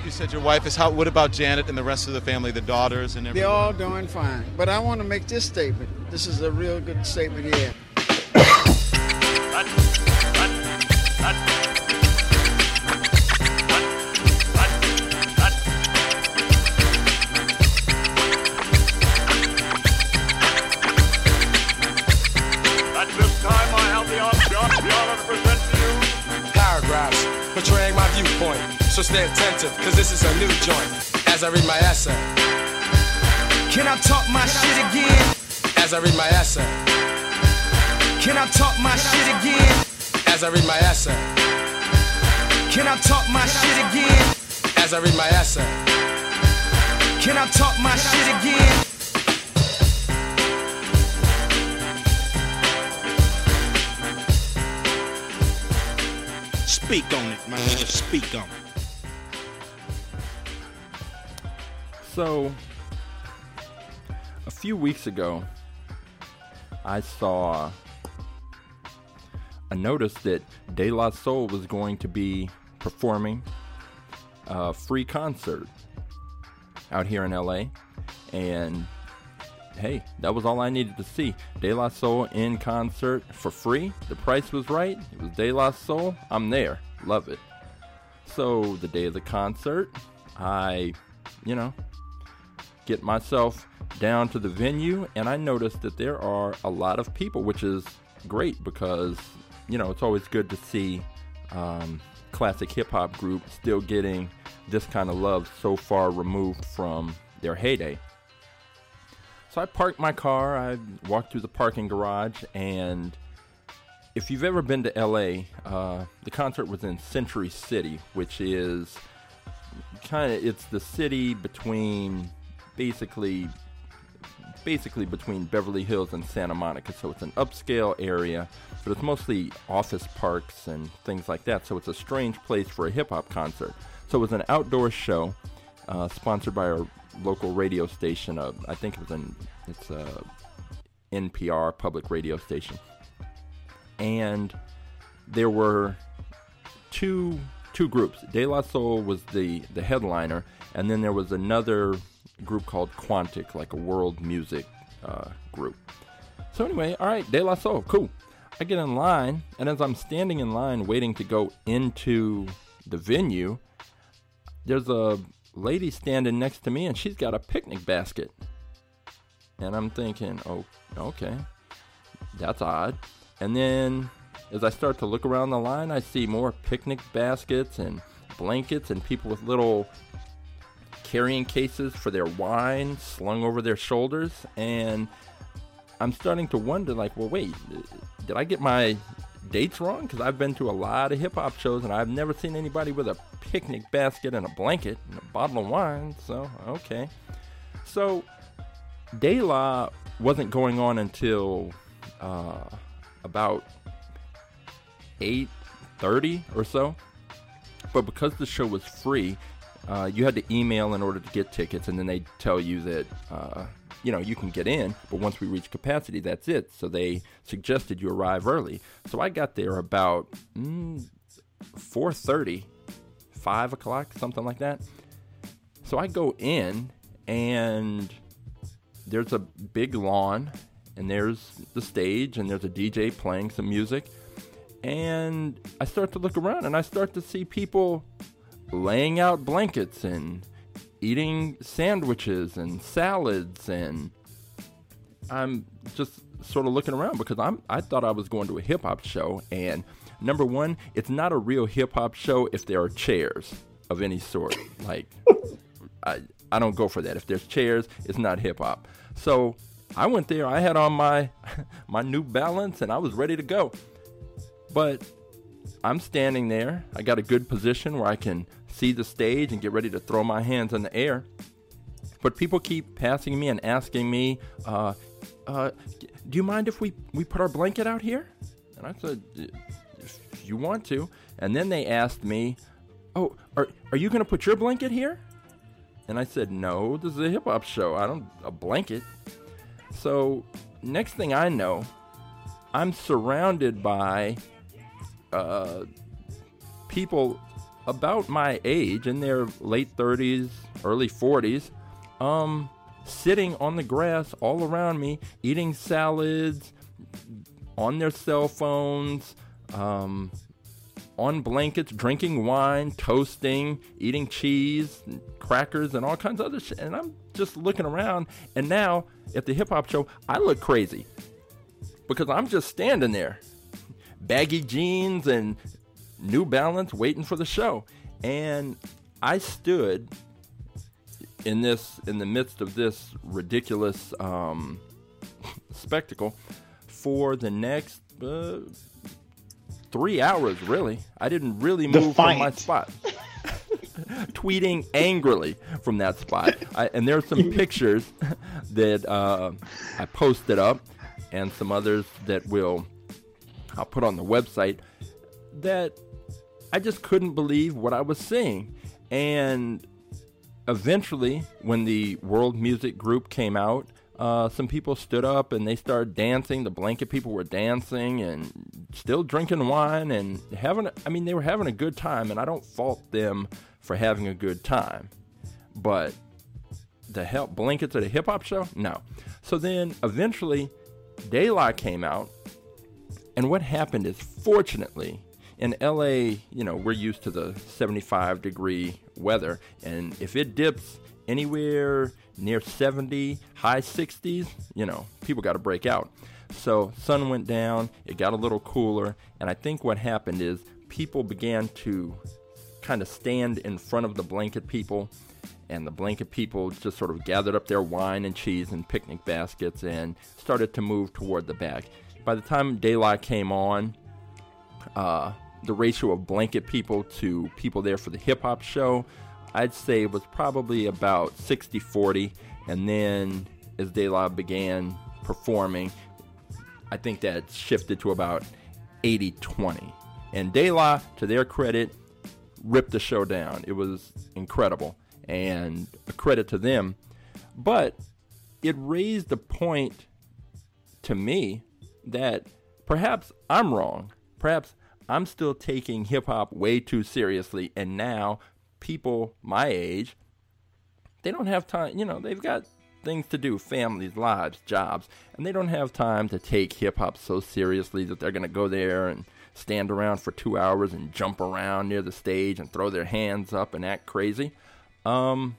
you said your wife is how? What about Janet and the rest of the family, the daughters and everything? They're all doing fine, but I want to make this statement. This is a real good statement here. Portraying my viewpoint, so stay attentive, cause this is a new joint, as I read my essay. Can I talk my shit again? As I read my essay. Can I talk my shit again? As I read my essay. Can I talk my shit again? As I read my essay. Can I talk my shit again? Speak on it, man. Speak on it. So, a few weeks ago, I saw a notice that De La Soul was going to be performing a free concert out here in LA. And hey, that was all I needed to see. De La Soul in concert for free. The price was right. It was De La Soul. I'm there. Love it. So the day of the concert, I, get myself down to the venue, and I noticed that there are a lot of people, which is great because, it's always good to see classic hip-hop groups still getting this kind of love so far removed from their heyday. So I parked my car, I walked through the parking garage, and if you've ever been to LA, the concert was in Century City, which is it's the city between basically basically between Beverly Hills and Santa Monica. So it's an upscale area, but it's mostly office parks and things like that. So it's a strange place for a hip-hop concert. So it was an outdoor show sponsored by our local radio station. I think it was it's a NPR public radio station. And there were two groups. De La Soul was the headliner, and then there was another group called Quantic, like a world music group. So anyway, all right, De La Soul, cool. I get in line, and as I'm standing in line waiting to go into the venue, there's a lady standing next to me, and she's got a picnic basket. And I'm thinking, oh, okay, that's odd. And then as I start to look around the line, I see more picnic baskets and blankets and people with little carrying cases for their wine slung over their shoulders. And I'm starting to wonder, like, well, wait, did I get my dates wrong? Because I've been to a lot of hip-hop shows, and I've never seen anybody with a picnic basket and a blanket and a bottle of wine. So, okay. So De La wasn't going on until about 8:30 or so. But because the show was free, you had to email in order to get tickets, and then they tell you that, you can get in, but once we reach capacity, that's it. So they suggested you arrive early. So I got there about 4:30, 5 o'clock, something like that. So I go in, and there's a big lawn, and there's the stage, and there's a DJ playing some music. And I start to look around, and I start to see people laying out blankets and eating sandwiches and salads, and I'm just sort of looking around because I thought I was going to a hip-hop show. And number one, it's not a real hip-hop show if there are chairs of any sort. Like, I don't go for that. If there's chairs, it's not hip-hop. So I went there, I had on my New Balance, and I was ready to go. But I'm standing there. I got a good position where I can see the stage and get ready to throw my hands in the air. But people keep passing me and asking me, do you mind if we put our blanket out here? And I said, if you want to. And then they asked me, oh, are you going to put your blanket here? And I said, no, this is a hip-hop show. A blanket. So next thing I know, I'm surrounded by people about my age, in their late 30s, early 40s, sitting on the grass all around me, eating salads, on their cell phones, on blankets, drinking wine, toasting, eating cheese, crackers, and all kinds of other shit. And I'm just looking around, and now at the hip-hop show, I look crazy. Because I'm just standing there, baggy jeans and New Balance, waiting for the show. And I stood in the midst of this ridiculous spectacle for the next 3 hours, really. I didn't really move from my spot. Tweeting angrily from that spot. And there's some pictures that I posted up, and some others that I'll put on the website, that I just couldn't believe what I was seeing. And eventually, when the world music group came out, some people stood up and they started dancing. The blanket people were dancing and still drinking wine and they were having a good time, and I don't fault them for having a good time. But the blankets at a hip-hop show? No. So then eventually De La came out, and what happened is, fortunately, in LA, we're used to the 75-degree weather, and if it dips anywhere near 70, high 60s, people got to break out. So sun went down, it got a little cooler, and I think what happened is people began to kind of stand in front of the blanket people, and the blanket people just sort of gathered up their wine and cheese and picnic baskets and started to move toward the back. By the time De La came on, the ratio of blanket people to people there for the hip-hop show, I'd say was probably about 60-40. And then as De La began performing, I think that shifted to about 80-20. And De La, to their credit, ripped the show down. It was incredible, and a credit to them. But it raised a point to me that perhaps I'm wrong. Perhaps I'm still taking hip-hop way too seriously, and now people my age, they don't have time. You know, they've got things to do, families, lives, jobs, and they don't have time to take hip-hop so seriously that they're going to go there and stand around for 2 hours and jump around near the stage and throw their hands up and act crazy. So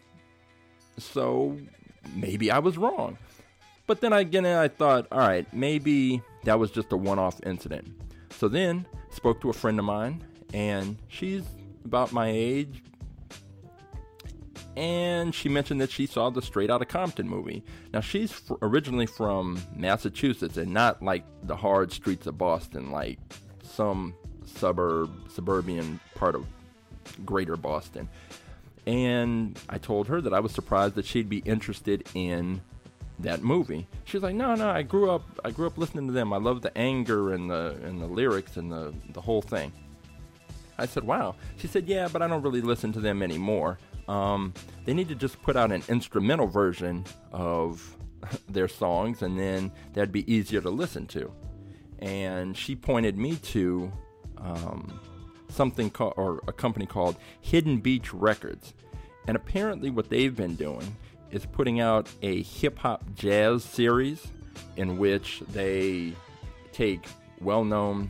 maybe I was wrong. But then again, I thought, all right, maybe that was just a one-off incident. So then spoke to a friend of mine, and she's about my age, and she mentioned that she saw the Straight Outta Compton movie. Now, she's originally from Massachusetts, and not like the hard streets of Boston, like some suburban part of greater Boston. And I told her that I was surprised that she'd be interested in that movie. She's like, no, I grew up listening to them. I love the anger and the lyrics and the whole thing. I said, wow. She said, yeah, but I don't really listen to them anymore. They need to just put out an instrumental version of their songs, and then that'd be easier to listen to. And she pointed me to a company called Hidden Beach Records. And apparently what they've been doing is putting out a hip-hop jazz series in which they take well-known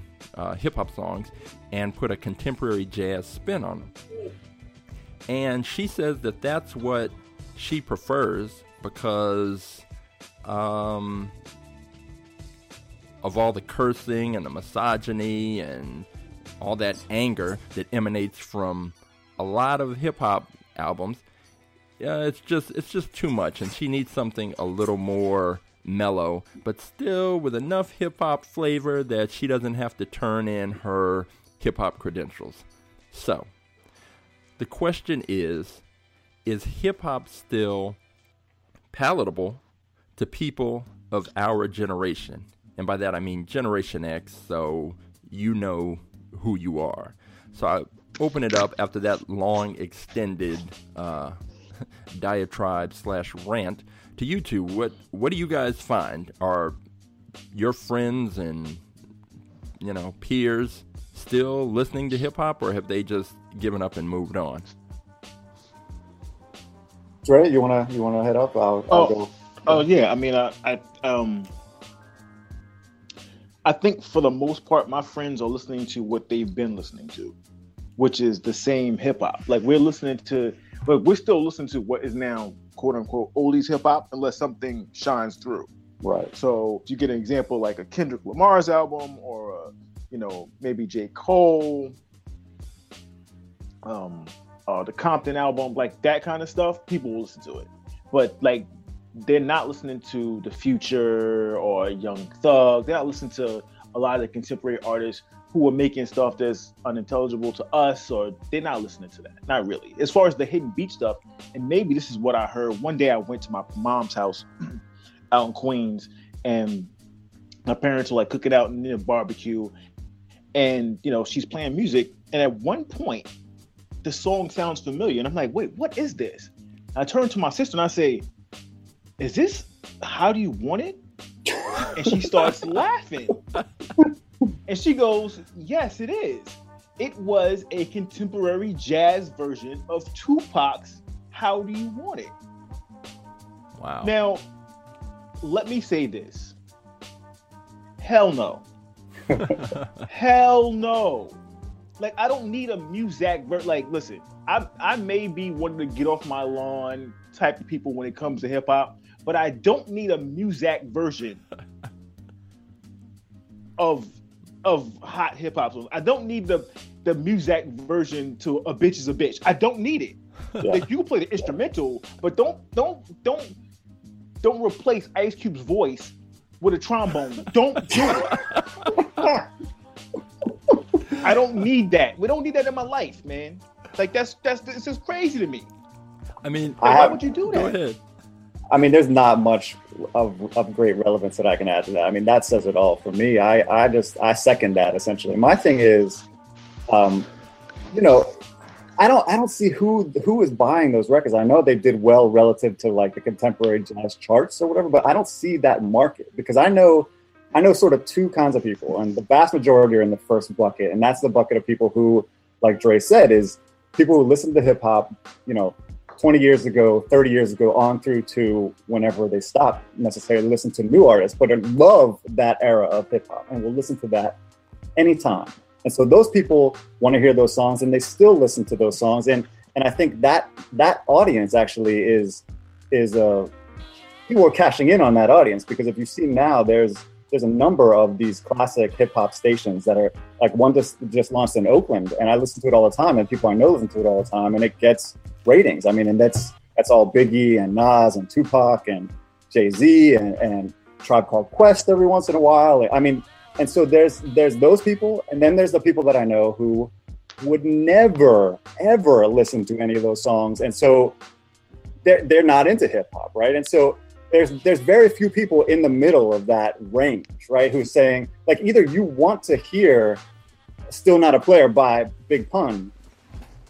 hip-hop songs and put a contemporary jazz spin on them. And she says that that's what she prefers because of all the cursing and the misogyny and all that anger that emanates from a lot of hip-hop albums. It's just too much, and she needs something a little more mellow, but still with enough hip-hop flavor that she doesn't have to turn in her hip-hop credentials. So, the question is hip-hop still palatable to people of our generation? And by that I mean Generation X, so you know who you are. So I open it up after that long, extended diatribe / rant to you two. What do you guys find? Are your friends and peers still listening to hip hop, or have they just given up and moved on? Dre, you wanna head up? I'll go. Oh yeah, I mean I think for the most part my friends are listening to what they've been listening to, which is the same hip hop. Like we're still listening to what is now quote unquote oldies hip hop unless something shines through. Right. So if you get an example like a Kendrick Lamar's album or maybe J. Cole, the Compton album, like that kind of stuff, people will listen to it. But like they're not listening to The Future or Young Thug. They're not listening to a lot of the contemporary artists who are making stuff that's unintelligible to us, or they're not listening to that. Not really. As far as the Hidden Beach stuff, and maybe this is what I heard. One day I went to my mom's house out in Queens, and my parents were like cooking out near a barbecue, and she's playing music, and at one point the song sounds familiar, and I'm like, wait, what is this? And I turn to my sister and I say, is this How Do You Want It? And she starts laughing. And she goes, yes, it is. It was a contemporary jazz version of Tupac's How Do You Want It? Wow. Now, let me say this. Hell no. Hell no. Like, I don't need a Muzak. Listen, I may be one of the get off my lawn type of people when it comes to hip hop, but I don't need a Muzak version of hot hip hop songs. I don't need the Muzak version to A Bitch Is a Bitch. I don't need it. Yeah. Like, you can play the instrumental, but don't replace Ice Cube's voice with a trombone. Don't do it. I don't need that. We don't need that in my life, man. Like that's it's just crazy to me. I mean, why would you do that? Go ahead. I mean, there's not much of great relevance that I can add to that. I mean, that says it all for me. I second that essentially. My thing is, you know, I don't see who is buying those records. I know they did well relative to like the contemporary jazz charts or whatever, but I don't see that market, because I know sort of two kinds of people, and the vast majority are in the first bucket, and that's the bucket of people who, like Dre said, is people who listened to hip hop, you know, 20 years ago, 30 years ago, on through to whenever they stop necessarily listen to new artists, but love that era of hip hop and will listen to that anytime. And so those people want to hear those songs, and they still listen to those songs. And I think that audience actually is people are cashing in on that audience, because if you see now, there's a number of these classic hip hop stations that are like, one just launched in Oakland, and I listen to it all the time, and people I know listen to it all the time, and it gets ratings. I mean, and that's all Biggie and Nas and Tupac and Jay-Z and Tribe Called Quest every once in a while. I mean, and so there's those people, and then there's the people that I know who would never ever listen to any of those songs, and so they're not into hip hop, right? And so There's very few people in the middle of that range, right? Who's saying, like, either you want to hear Still Not a Player by Big Pun,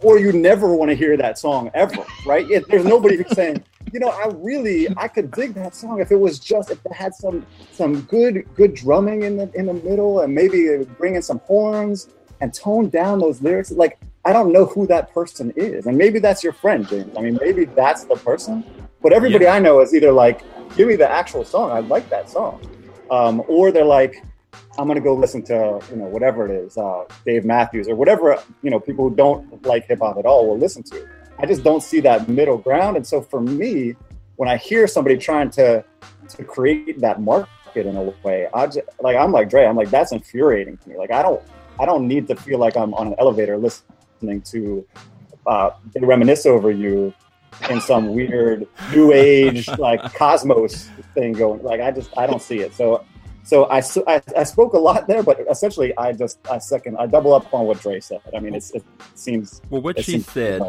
or you never want to hear that song ever, right? There's nobody who's saying, you know, I could dig that song if it was just, if it had some good drumming in the middle, and maybe it would bring in some horns and tone down those lyrics. Like, I don't know who that person is. And maybe that's your friend, James. I mean, maybe that's the person. But everybody I know is either like, give me the actual song, I like that song. Or they're like, I'm gonna go listen to, you know, whatever it is, Dave Matthews or whatever, you know, people who don't like hip hop at all will listen to. I just don't see that middle ground. And so for me, when I hear somebody trying to create that market in a way, I'm like Dre, I'm like, that's infuriating to me. Like, I don't need to feel like I'm on an elevator listening to They Reminisce Over You in some weird new age like cosmos thing going. Like, I don't see it. So I spoke a lot there, but essentially I double up on what Dre said. I mean, it seems, well, what she said,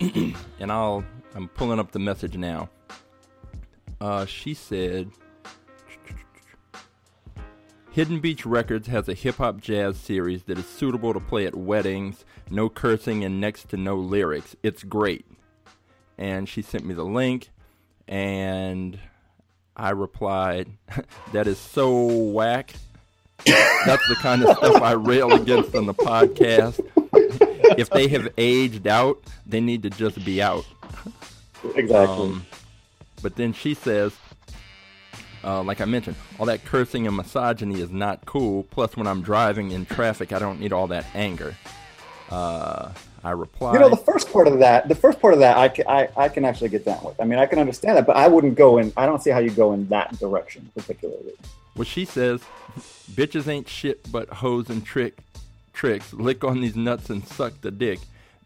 and I'm pulling up the message now. She said, Hidden Beach Records has a hip-hop jazz series that is suitable to play at weddings, no cursing and next to no lyrics. It's great. And she sent me the link, and I replied, that is so whack. That's the kind of stuff I rail against on the podcast. If they have aged out, they need to just be out. Exactly. But then she says, like I mentioned, all that cursing and misogyny is not cool. Plus, when I'm driving in traffic, I don't need all that anger. I replied, you know, the first part of that, I can actually get down with. I mean, I can understand that, but I wouldn't go in. I don't see how you go in that direction particularly. Well, she says, bitches ain't shit but hoes and tricks. Lick on these nuts and suck the dick.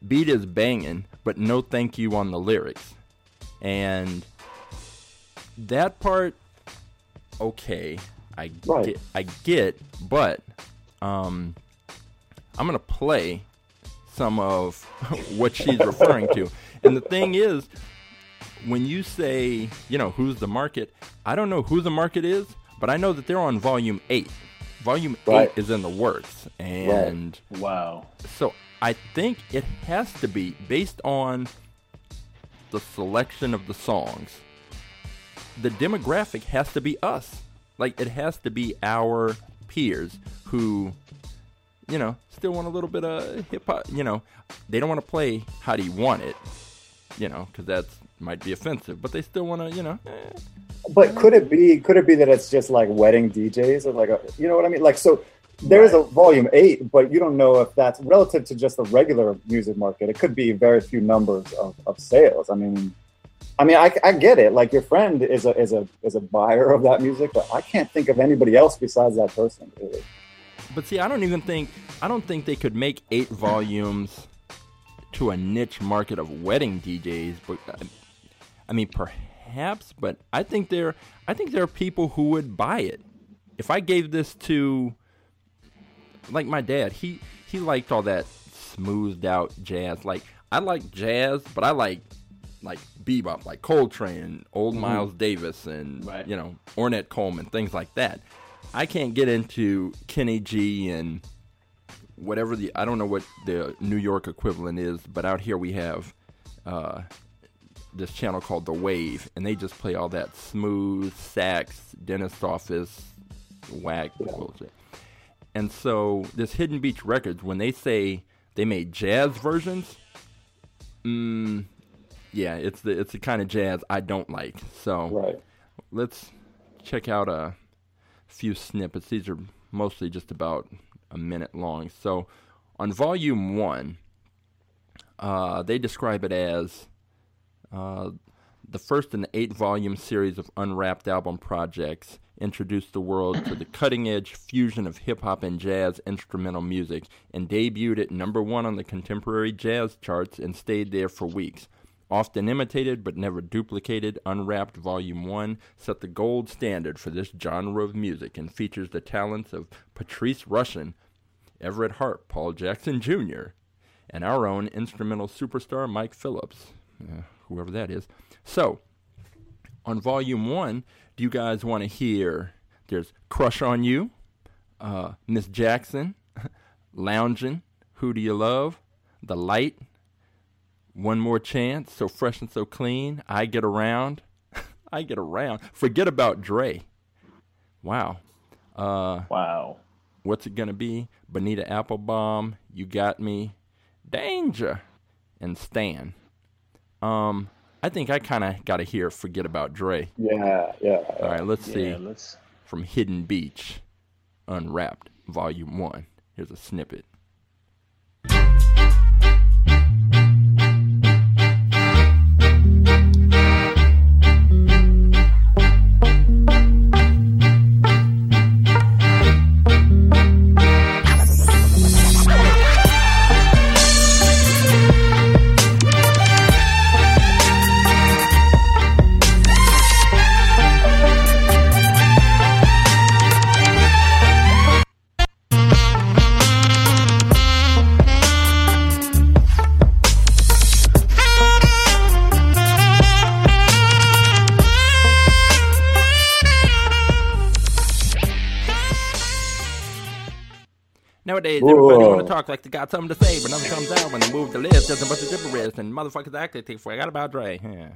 Beat is banging, but no thank you on the lyrics. And that part, okay, I get, but I'm gonna play some of what she's referring to. And the thing is, when you say, you know, who's the market, I don't know who the market is, but I know that they're on volume 8. Volume 8 is in the works. And wow. So I think it has to be based on the selection of the songs. The demographic has to be us. Like, it has to be our peers who, you know, still want a little bit of hip-hop. You know, they don't want to play How Do You Want It, you know, because that might be offensive, but they still want to, you know. But could it be that it's just like wedding DJs or like a, you know what I mean? Like, so there's a volume 8, but you don't know if that's relative to just the regular music market. It could be very few numbers of sales. I mean, I get it. Like, your friend is a buyer of that music, but I can't think of anybody else besides that person, really. But see, I don't think they could make 8 volumes to a niche market of wedding DJs. But I mean, perhaps. But I think there are people who would buy it. If I gave this to, like, my dad, he liked all that smoothed out jazz. Like, I like jazz, but I like like bebop, like Coltrane, old Miles Davis, and you know, Ornette Coleman, things like that. I can't get into Kenny G and whatever the, I don't know what the New York equivalent is, but out here we have this channel called The Wave, and they just play all that smooth sax, dentist office, whack bullshit. And so this Hidden Beach Records, when they say they made jazz versions, yeah, it's the kind of jazz I don't like. So let's check out a few snippets. These are mostly just about a minute long. So on volume 1, they describe it as the first in the 8-volume series of Unwrapped album projects introduced the world to the cutting-edge fusion of hip-hop and jazz instrumental music, and debuted at number 1 on the contemporary jazz charts and stayed there for weeks. Often imitated but never duplicated, Unwrapped Volume 1 set the gold standard for this genre of music and features the talents of Patrice Rushen, Everett Hart, Paul Jackson Jr., and our own instrumental superstar Mike Phillips, whoever that is. So, on Volume 1, do you guys want to hear? There's Crush on You, Miss Jackson, Loungin', Who Do You Love, The Light, One More Chance, So Fresh and So Clean, I Get Around, I Get Around, Forget About Dre. Wow. Wow. What's It Gonna Be? Bonita Applebaum, You Got Me, Danger, and Stan. I think I kind of got to hear Forget About Dre. Yeah. All right, let's see. Let's... From Hidden Beach, Unwrapped, Volume 1. Here's a snippet. Nowadays, everybody want to talk like they got something to say, but nothing comes out when they move the lips. There's a bunch of gibberish, and motherfuckers act like they forgot about Dre. Yeah,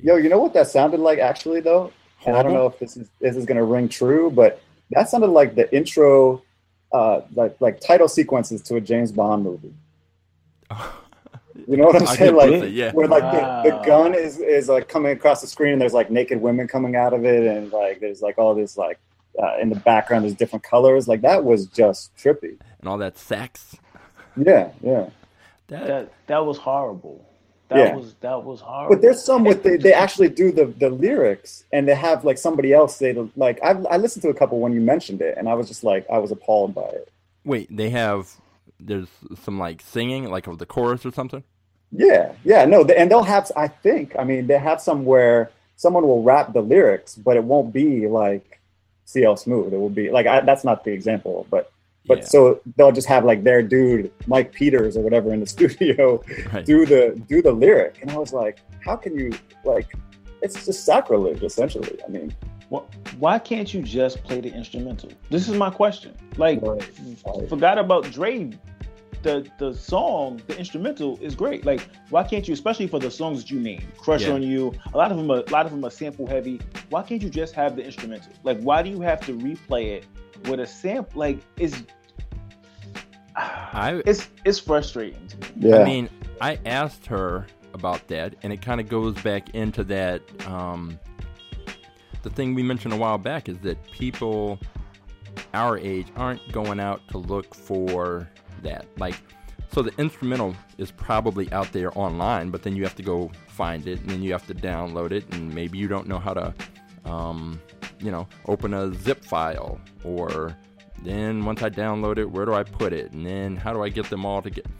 yo, you know what that sounded like actually, though? And I don't know if this is going to ring true, but that sounded like the intro, like title sequences to a James Bond movie. You know what I'm saying? Like, yeah. Where like the gun is like coming across the screen, and there's like naked women coming out of it, and like there's like all this like. In the background, there's different colors. Like, that was just trippy. And all that sax. Yeah. That was horrible. That was horrible. But there's some with they actually do the lyrics, and they have, like, somebody else say the, like, I listened to a couple when you mentioned it, and I was just, like, I was appalled by it. Wait, there's some, like, singing, like, of the chorus or something? Yeah, no, and they'll have, I think, I mean, they have some where someone will rap the lyrics, but it won't be, like, CL Smooth. It will be like that's not the example, but yeah. So they'll just have like their dude Mike Peters or whatever in the studio do the lyric, and I was like, how can you, like, it's just sacrilege essentially. I mean, well, why can't you just play the instrumental? This is my question. Like, Forgot About Dre, the song, the instrumental is great. Like, why can't you, especially for the songs that you named, Crush on You, a lot of them are sample heavy. Why can't you just have the instrumental? Like, why do you have to replay it with a sample? Like, it's frustrating to me. Yeah. I mean, I asked her about that, and it kind of goes back into that the thing we mentioned a while back, is that people our age aren't going out to look for that. Like, so the instrumental is probably out there online, but then you have to go find it, and then you have to download it, and maybe you don't know how to open a zip file, or then once I download it, where do I put it, and then how do I get them all together?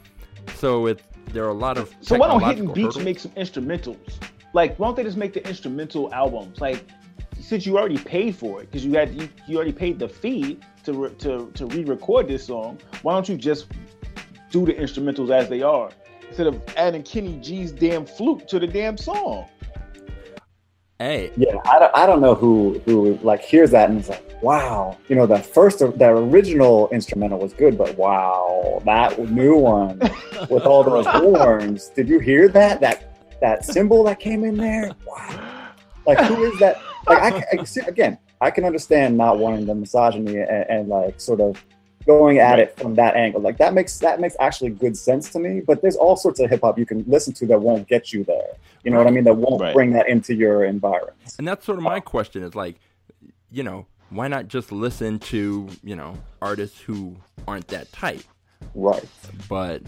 So there are a lot of technological. So why don't Hidden Beach make some instrumentals? Like, why don't they just make the instrumental albums? Like, since you already paid for it, because you already paid the fee to re-record this song, why don't you just do the instrumentals as they are instead of adding Kenny G's damn flute to the damn song. Hey, yeah, I don't know who like hears that and is like, wow, you know, that original instrumental was good, but wow, that new one with all those horns, did you hear that cymbal that came in there? Wow, like who is that? Like I can understand not wanting the misogyny and like sort of going at it from that angle. Like that makes actually good sense to me, but there's all sorts of hip hop you can listen to that won't get you there. You know what I mean? That won't bring that into your environment. And that's sort of my question is like, you know, why not just listen to, you know, artists who aren't that type? Right. But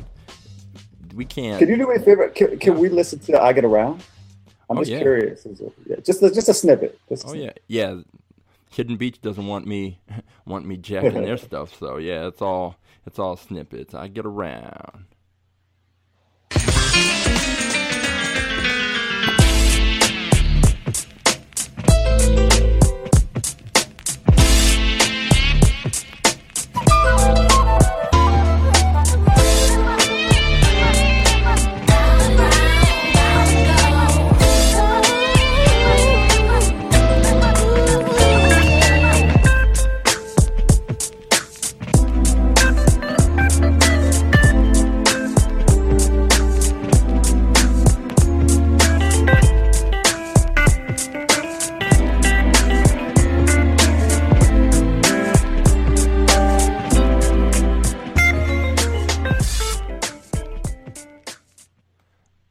we can't. Can you do me a favor? Can we listen to I Get Around? I'm just curious. Just a snippet. Yeah. Hidden Beach doesn't want me jacking their stuff, so yeah, it's all snippets. I Get Around.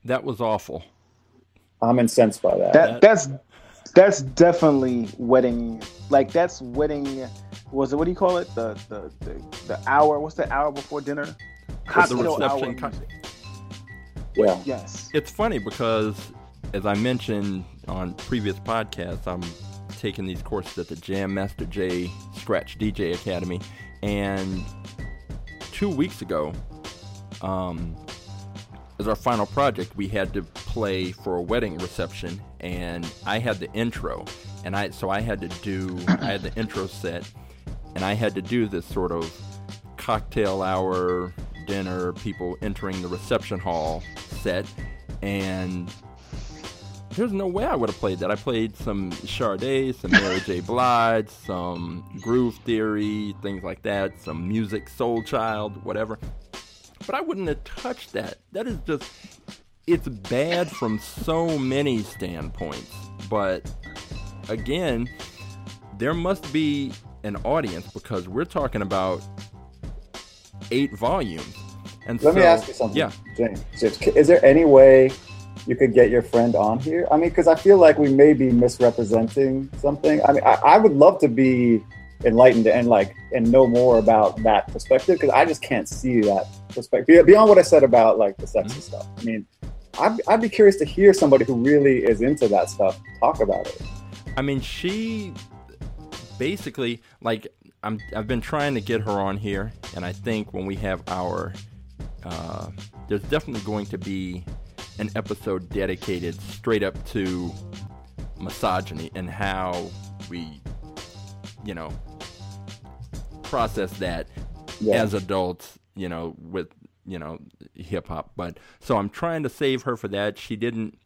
That was awful. I'm incensed by that. That's definitely wedding. Like that's wedding. Was it, what do you call it? The hour. What's the hour before dinner? Cocktail hour. Well, yes. It's funny because, as I mentioned on previous podcasts, I'm taking these courses at the Jam Master Jay Scratch DJ Academy, and 2 weeks ago, as our final project, we had to play for a wedding reception, and I had the intro, and I had the intro set, and I had to do this sort of cocktail hour dinner, people entering the reception hall set, and there's no way I would have played that. I played some Sade, some Mary J. Blige, some Groove Theory, things like that, some music, Soul Child, whatever. But I wouldn't have touched that. That is just, it's bad from so many standpoints. But again, there must be an audience because we're talking about 8 volumes. And let me ask you something. Yeah. James, is there any way you could get your friend on here? I mean, because I feel like we may be misrepresenting something. I mean, I would love to be enlightened and know more about that perspective, because I just can't see that perspective beyond what I said about like the sexy stuff. I mean, I'd be curious to hear somebody who really is into that stuff talk about it. I mean, she basically, like, I've been trying to get her on here, and I think when we have our there's definitely going to be an episode dedicated straight up to misogyny and how we, you know, process that as adults, you know, with, you know, hip hop. But so I'm trying to save her for that. She didn't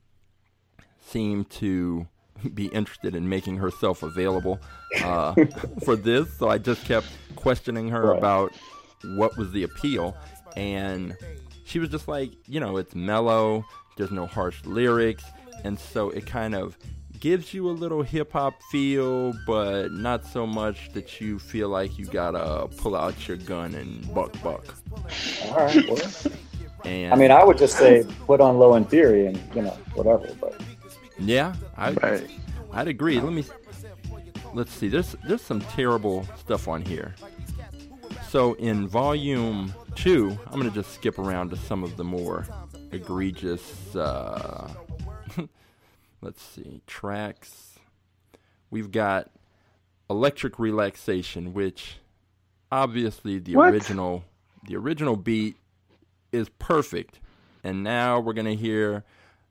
seem to be interested in making herself available for this. So I just kept questioning her about what was the appeal. And she was just like, you know, it's mellow. There's no harsh lyrics. And so it kind of gives you a little hip-hop feel, but not so much that you feel like you gotta pull out your gun and buck. All right, well. And I mean, I would just say put on Low in Theory and, you know, whatever. But yeah, I'd agree. Let's see. There's some terrible stuff on here. So in volume 2, I'm gonna just skip around to some of the more egregious. Let's see, tracks. We've got Electric Relaxation, which obviously the original beat is perfect. And now we're going to hear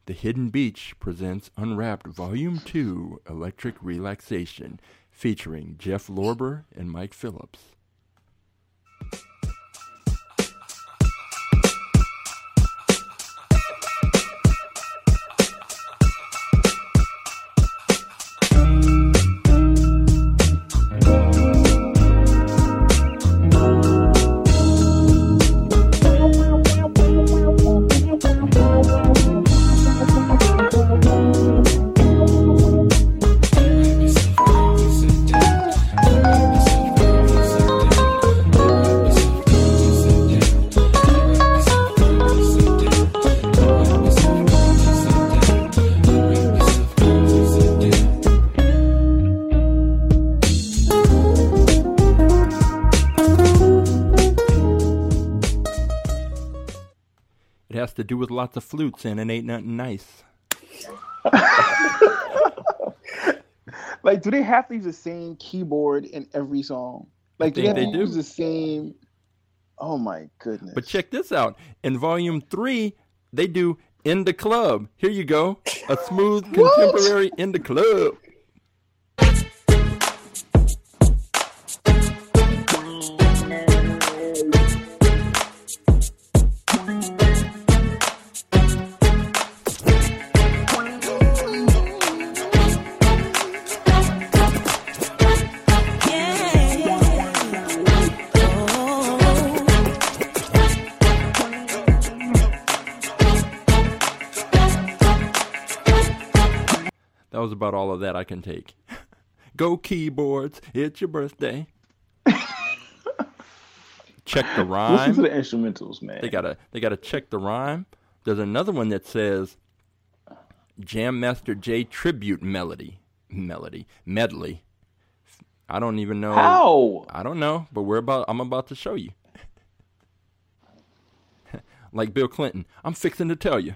The Hidden Beach presents Unwrapped Volume 2, Electric Relaxation, featuring Jeff Lorber and Mike Phillips. to do with lots of flutes and it ain't nothing nice. Like, do they have to use the same keyboard in every song? Like, do they use the same? Oh my goodness! But check this out. In Volume 3, they do "In the Club." Here you go, a smooth contemporary "In the Club." That was about all of that I can take. Go keyboards, it's your birthday. Check the rhyme. Listen to the instrumentals, man. They gotta check the rhyme. There's another one that says Jam Master Jay tribute medley. I don't even know how. I don't know, but I'm about to show you. Like Bill Clinton, I'm fixing to tell you.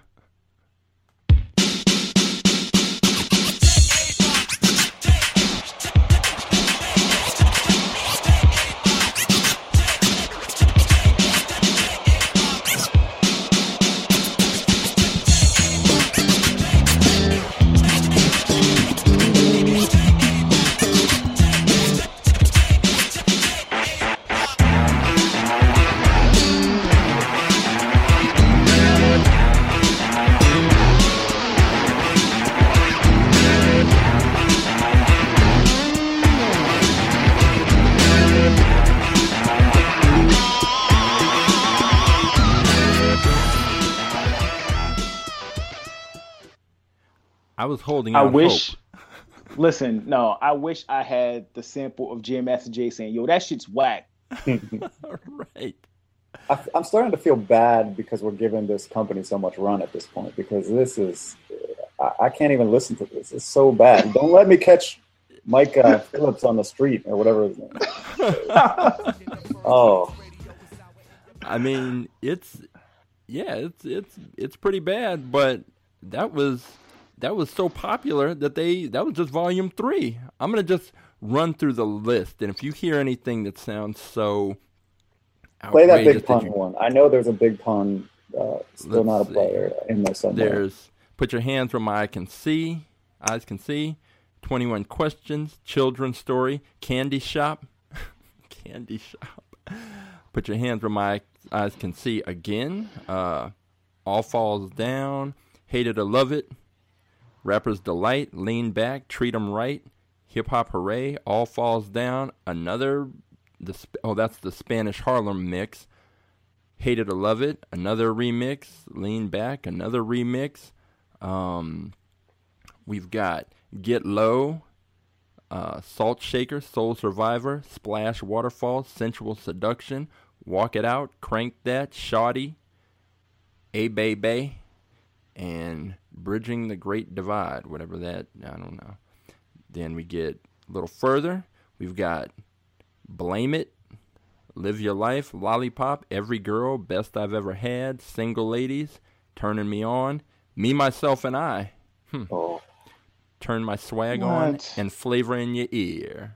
I was holding out hope. Listen, no, I wish I had the sample of Jam Master Jay saying, yo, that shit's whack. Right. I'm starting to feel bad because we're giving this company so much run at this point, because this is, I can't even listen to this. It's so bad. Don't let me catch Mike Phillips on the street or whatever his name is. Oh. I mean, it's pretty bad, but that was so popular that that was just Volume 3. I'm going to just run through the list. And if you hear anything that sounds so outrageous. Play that big pun one. I know there's a big pun, still not a player in there somewhere. There's Put Your Hands Where My Eyes Can See, 21 Questions, Children's Story, Candy Shop. Candy Shop. Put Your Hands Where My Eyes Can See Again. All Falls Down, Hate It or Love It. Rapper's Delight, Lean Back, Treat 'Em Right, Hip Hop Hooray, All Falls Down, that's the Spanish Harlem mix, Hate It or Love It, another remix, Lean Back, another remix. We've got Get Low, Salt Shaker, Soul Survivor, Splash Waterfall, Sensual Seduction, Walk It Out, Crank That, Shawty, A Bay Bay, and Bridging the Great Divide, whatever that, I don't know. Then we get a little further. We've got Blame It, Live Your Life, Lollipop, Every Girl, Best I've Ever Had, Single Ladies, Turning Me On, Me, Myself, and I. Oh. Turn My Swag On, and Flavor in Your Ear.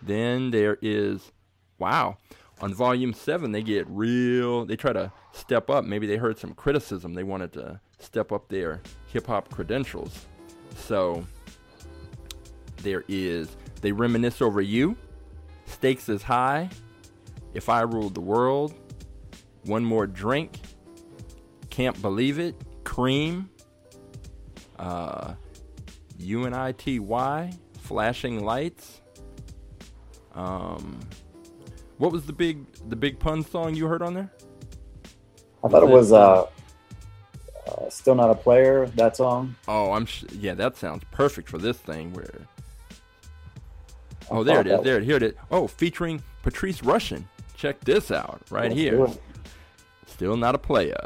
Then there is, wow. On Volume 7, they get real, they try to step up. Maybe they heard some criticism. They wanted to step up their hip-hop credentials. So they reminisce over you, Stakes is High, If I Ruled the World, One More Drink, Can't Believe It, Cream, UNITY, Flashing Lights, what was the big pun song you heard on there? I thought it was Still Not a Player, that song. Oh, yeah, that sounds perfect for this thing. Where? Oh, there it is. There it is. Here it is. Oh, featuring Patrice Rushen. Check this out right here. Still Not a Player.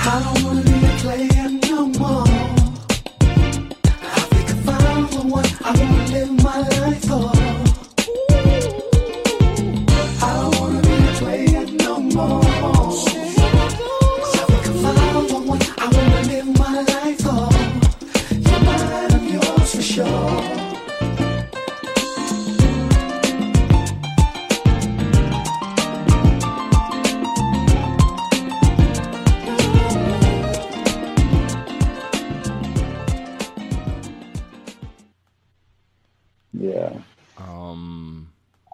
I don't wanna be a player no more.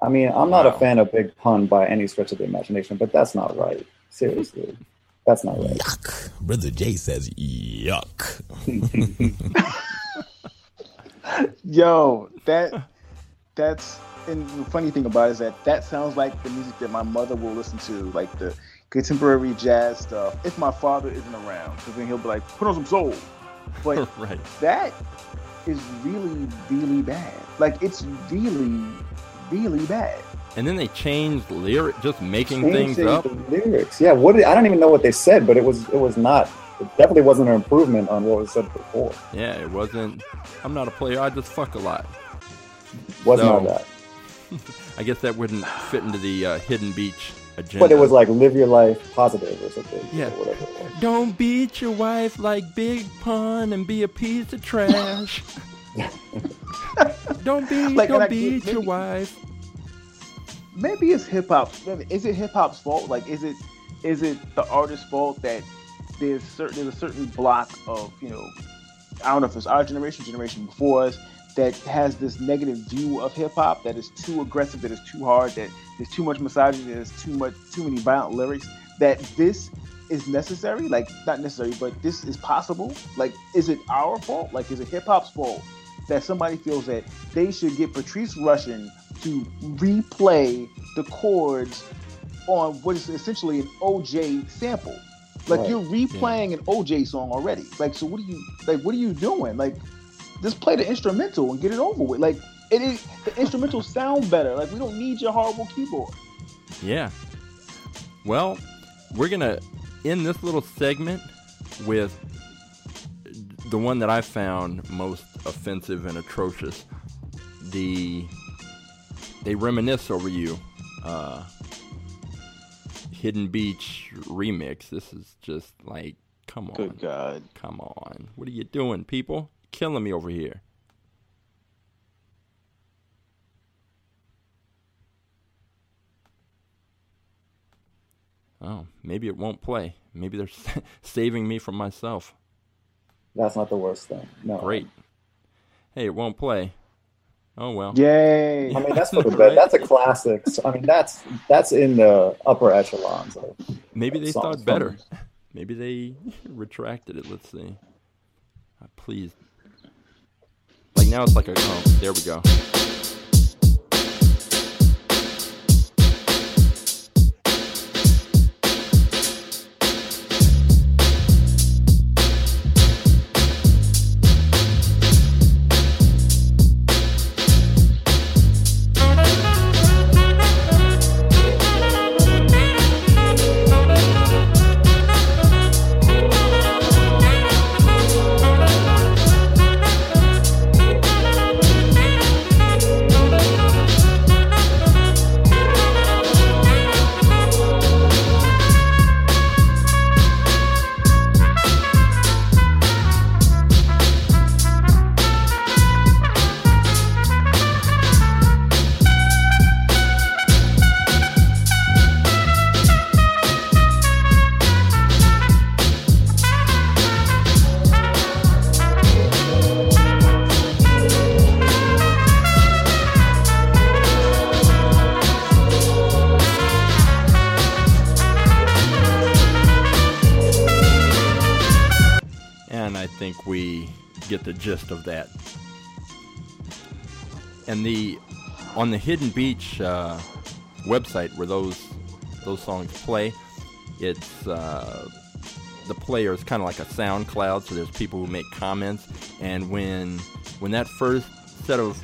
I mean, I'm not a fan of Big Pun by any stretch of the imagination, but that's not right. Seriously. That's not right. Yuck. Brother Jay says yuck. Yo, that's and the funny thing about it is that sounds like the music that my mother will listen to, like the contemporary jazz stuff, if my father isn't around, because then he'll be like, put on some soul. But right. That is really, really bad. Like, it's really, really bad. And then they changed lyrics, just making things up. The lyrics, yeah. I don't even know what they said, but it was not. It definitely wasn't an improvement on what was said before. Yeah, it wasn't. I'm not a player. I just fuck a lot. Wasn't all that. I guess that wouldn't fit into the Hidden Beach agenda. But it was like live your life positive or something. Yeah. Or whatever it was. Don't beat your wife like Big Pun and be a piece of trash. Don't beat your wife. Maybe it's hip hop. Is it hip hop's fault? Like, is it the artist's fault that there's a certain block of, you know, I don't know if it's our generation before us, that has this negative view of hip hop that is too aggressive, that is too hard, that there's too much misogyny, there's too many violent lyrics. That this is necessary, like not necessary, but this is possible. Like, is it our fault? Like, is it hip hop's fault that somebody feels that they should get Patrice Rushen to replay the chords on what is essentially an OJ sample? Like, right. You're replaying an OJ song already. Like, so what are you doing? Like, just play the instrumental and get it over with. Like, it is the instrumental sound better. Like, we don't need your horrible keyboard. Yeah. Well, we're gonna end this little segment with the one that I found most offensive and atrocious. They reminisce over you. Hidden Beach remix. This is just like, come on. Good God. Come on. What are you doing, people? Killing me over here. Oh, maybe it won't play. Maybe they're saving me from myself. That's not the worst thing. No. Great. Hey, it won't play. Oh well. Yay! I mean, that's for the best. That's a classic. So, I mean, that's in the upper echelons. Maybe they thought better. Maybe they retracted it. Let's see. Please. Like now, it's like a. Oh, there we go. The gist of that. And on the Hidden Beach website where those songs play, it's the player is kind of like a SoundCloud, so there's people who make comments, and when that first set of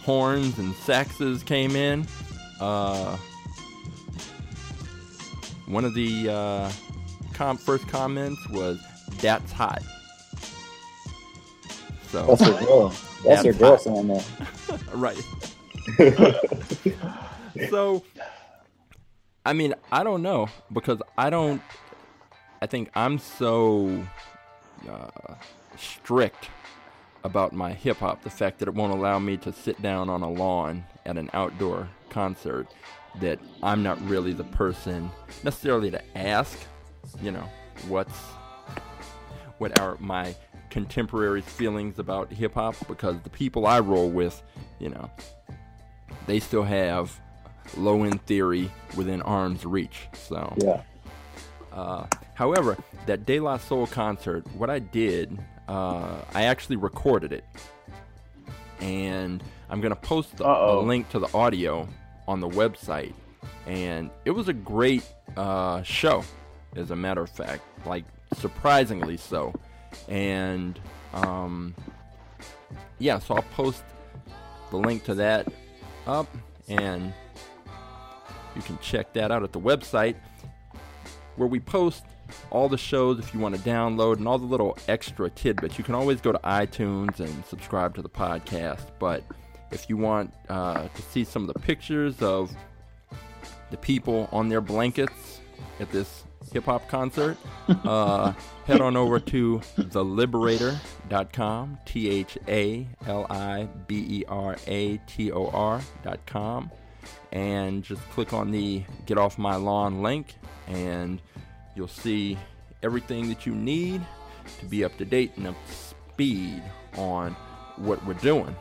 horns and saxes came in, one of the first comments was, "That's hot." So, that's your girl. That's your girl saying that. Right. So, I mean, I don't know, because I think I'm so strict about my hip-hop, the fact that it won't allow me to sit down on a lawn at an outdoor concert, that I'm not really the person necessarily to ask, you know, what are my contemporary feelings about hip-hop, because the people I roll with, you know, they still have Low End Theory within arm's reach. So yeah. However, that De La Soul concert, what I did, I actually recorded it, and I'm gonna post a link to the audio on the website. And it was a great show, as a matter of fact, like surprisingly so. And yeah, so I'll post the link to that up, and you can check that out at the website, where we post all the shows if you want to download and all the little extra tidbits. You can always go to iTunes and subscribe to the podcast, but if you want to see some of the pictures of the people on their blankets at this hip-hop concert, head on over to theliberator.com, thaliberator.com, and just click on the Get Off My Lawn link, and you'll see everything that you need to be up to date and up to speed on what we're doing.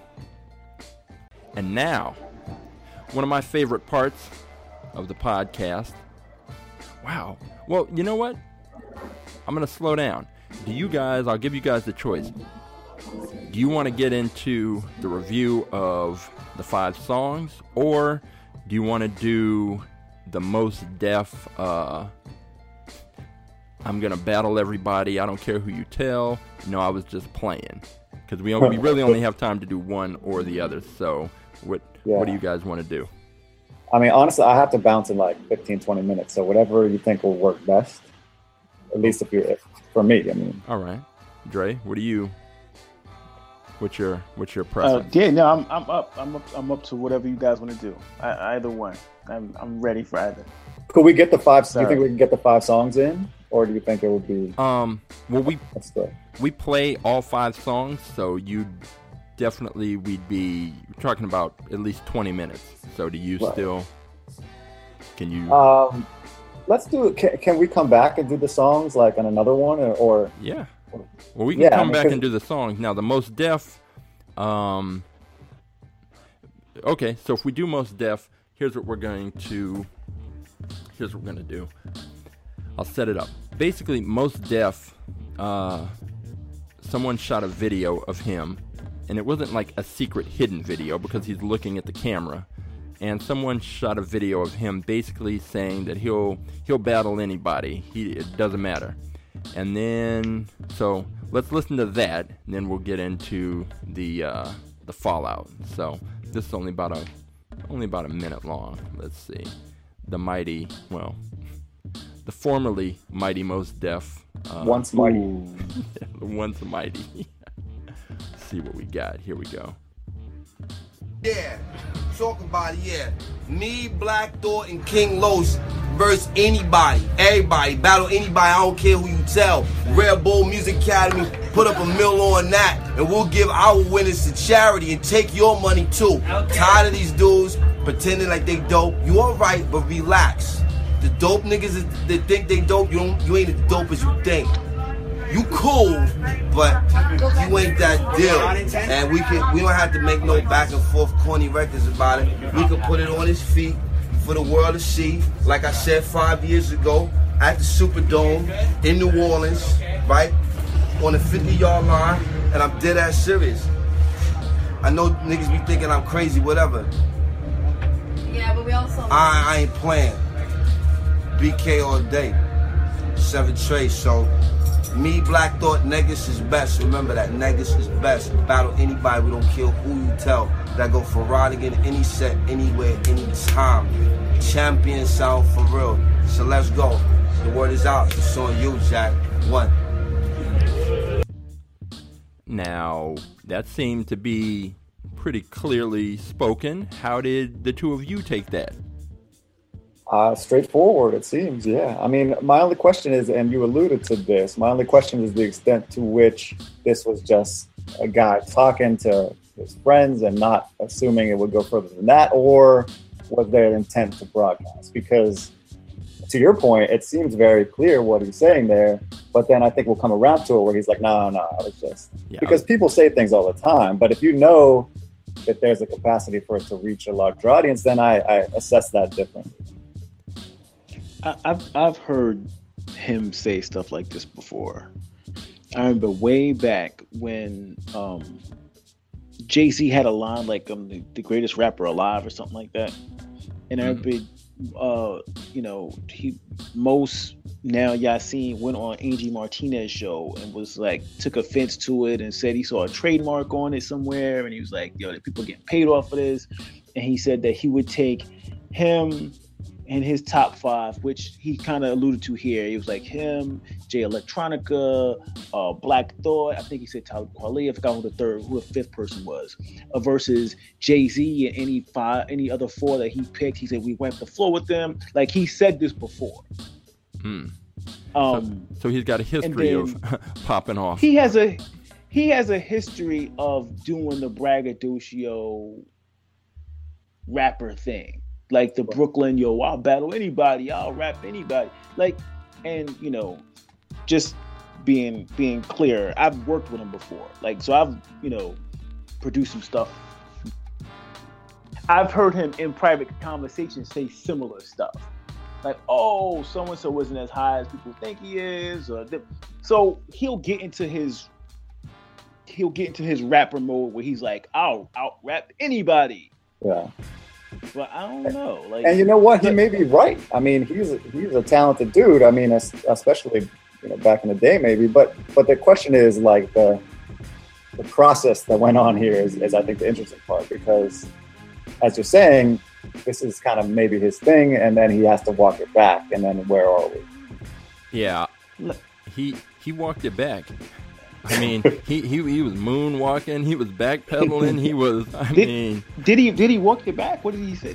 And now, one of my favorite parts of the podcast. Wow. Well, you know what? I'm going to slow down. I'll give you guys the choice. Do you want to get into the review of the 5 songs, or do you want to do the most deaf, I'm going to battle everybody, I don't care who you tell, no, I was just playing? Because we really only have time to do one or the other. So what do you guys want to do? I mean, honestly, I have to bounce in like 15, 20 minutes. So whatever you think will work best, at least for me, I mean. All right. Dre, what's your preference? I'm up to whatever you guys want to do. Either one. I'm ready for either. Could we get the 5? Do you think we can get the 5 songs in, or do you think it would be? Well, we play all 5 songs, so you definitely we'd be talking about at least 20 minutes. So do you still? Can you? Let's do it. Can we come back and do the songs like on another one, or? Yeah. Well, we can back and do the songs. Now, the most deaf. Okay, so if we do most deaf, here's what we're gonna do. I'll set it up. Basically, most deaf. Someone shot a video of him, and it wasn't like a secret hidden video because he's looking at the camera. And someone shot a video of him basically saying that he'll battle anybody. It doesn't matter. And then, so let's listen to that, and then we'll get into the fallout. So this is only about a minute long. Let's see. The formerly mighty Most Def. Once mighty. Once mighty. Let's see what we got. Here we go. Yeah, talking about it, yeah. Me, Black Thought, and King Los versus anybody, everybody, battle anybody, I don't care who you tell. Red Bull Music Academy, put up $1 million on that, and we'll give our winners to charity and take your money too. Okay. Tired of these dudes pretending like they dope. You alright, but relax. The dope niggas that think they dope, you ain't as dope as you think. You cool, but you ain't that deal. And we don't have to make no back and forth corny records about it. We can put it on his feet for the world to see. Like I said 5 years ago, at the Superdome in New Orleans, right? On the 50-yard line, and I'm dead ass serious. I know niggas be thinking I'm crazy, whatever. Yeah, but we also... I ain't playing. BK all day. 7 Trey, so... Me, Black Thought, Negus is best. Remember that, Negus is best. Battle anybody, we don't kill who you tell. That go for Rod again, any set, anywhere, any time. Champion sound for real. So let's go. The word is out. It's on you, Jack. One. Now, that seemed to be pretty clearly spoken. How did the two of you take that? Straightforward, it seems, yeah. I mean, my only question is, and you alluded to this, my only question is the extent to which this was just a guy talking to his friends and not assuming it would go further than that, or was there intent to broadcast? Because to your point, it seems very clear what he's saying there, but then I think we'll come around to it where he's like, no, I was just... Yeah. Because people say things all the time, but if you know if there's a capacity for it to reach a larger audience, then I assess that differently. I've heard him say stuff like this before. I remember way back when Jay-Z had a line like, I'm the greatest rapper alive or something like that. And I remember, you know, Yasin went on Angie Martinez's show and was like, took offense to it and said he saw a trademark on it somewhere. And he was like, yo, people getting paid off of this. And he said that he would take him and his top five, which he kind of alluded to here. He was like him, Jay Electronica, Black Thought. I think he said Talib Kweli. I forgot who the fifth person was. Versus Jay-Z and any other four that he picked. He said we wiped the floor with them. Like he said this before. Hmm. So he's got a history of popping off. He has a history of doing the braggadocio rapper thing. Like the Brooklyn, yo, I'll battle anybody, I'll rap anybody. Like, and you know, just being clear, I've worked with him before. Like, so I've, you know, produced some stuff. I've heard him in private conversations say similar stuff. Like, oh, so-and-so wasn't as high as people think he is. So he'll get into his rapper mode where he's like, I'll out-rap anybody. Yeah. Well, I don't know. Like, and you know what? He may be right. I mean, he's a talented dude. I mean, especially, you know, back in the day, maybe. But the question is, like, the process that went on here is I think the interesting part, because as you're saying, this is kind of maybe his thing, and then he has to walk it back, and then where are we? Yeah, he walked it back. I mean, he was moonwalking. He was backpedaling. He was. Did he walk it back? What did he say?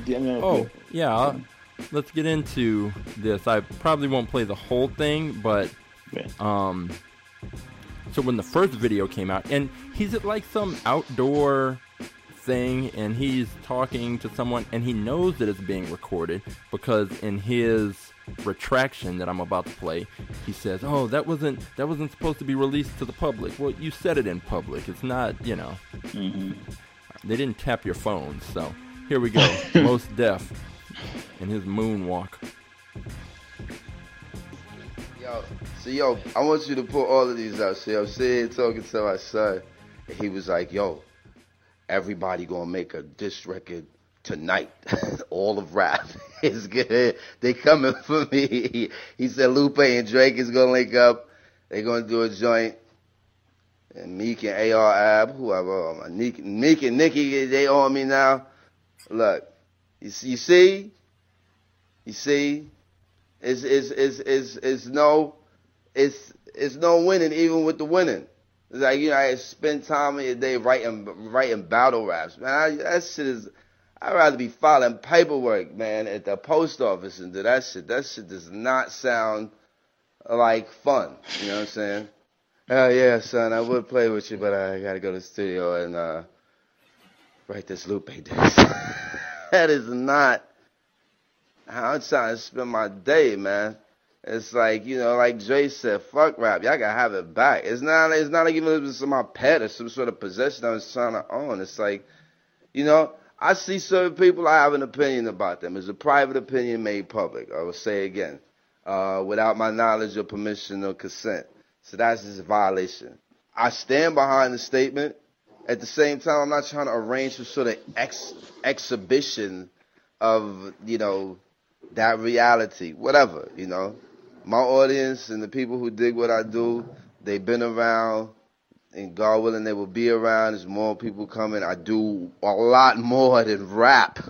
Let's get into this. I probably won't play the whole thing, but so when the first video came out, and he's at like some outdoor thing, and he's talking to someone, and he knows that it's being recorded because in his retraction that I'm about to play, he says, oh, that wasn't supposed to be released to the public. Well, you said it in public. It's not, you know, they didn't tap your phone. So here we go. Most Def and his moonwalk. Yo, I want you to pull all of these out. See, I'm sitting talking to my son, and he was like, yo, everybody gonna make a diss record tonight. All of rap is good. They coming for me. He said Lupe and Drake is gonna link up. They gonna do a joint. And Meek and AR Ab, whoever, Meek and Nicki, they on me now. Look, you see, it's no winning even with the winning. It's like, you know, I spend time in your day writing battle raps, man. I'd rather be filing paperwork, man, at the post office and do that shit. That shit does not sound like fun. You know what I'm saying? Hell yeah, son, I would play with you, but I got to go to the studio and write this Lupe diss. That is not how I'm trying to spend my day, man. It's like, you know, like Dre said, fuck rap. Y'all got to have it back. It's not like even if it's my pet or some sort of possession I was trying to own. It's like, you know, I see certain people, I have an opinion about them. It's a private opinion made public, I will say again, without my knowledge or permission or consent. So that's just a violation. I stand behind the statement. At the same time, I'm not trying to arrange some sort of exhibition of, you know, that reality, whatever, you know. My audience and the people who dig what I do, they've been around. And God willing, they will be around. There's more people coming. I do a lot more than rap,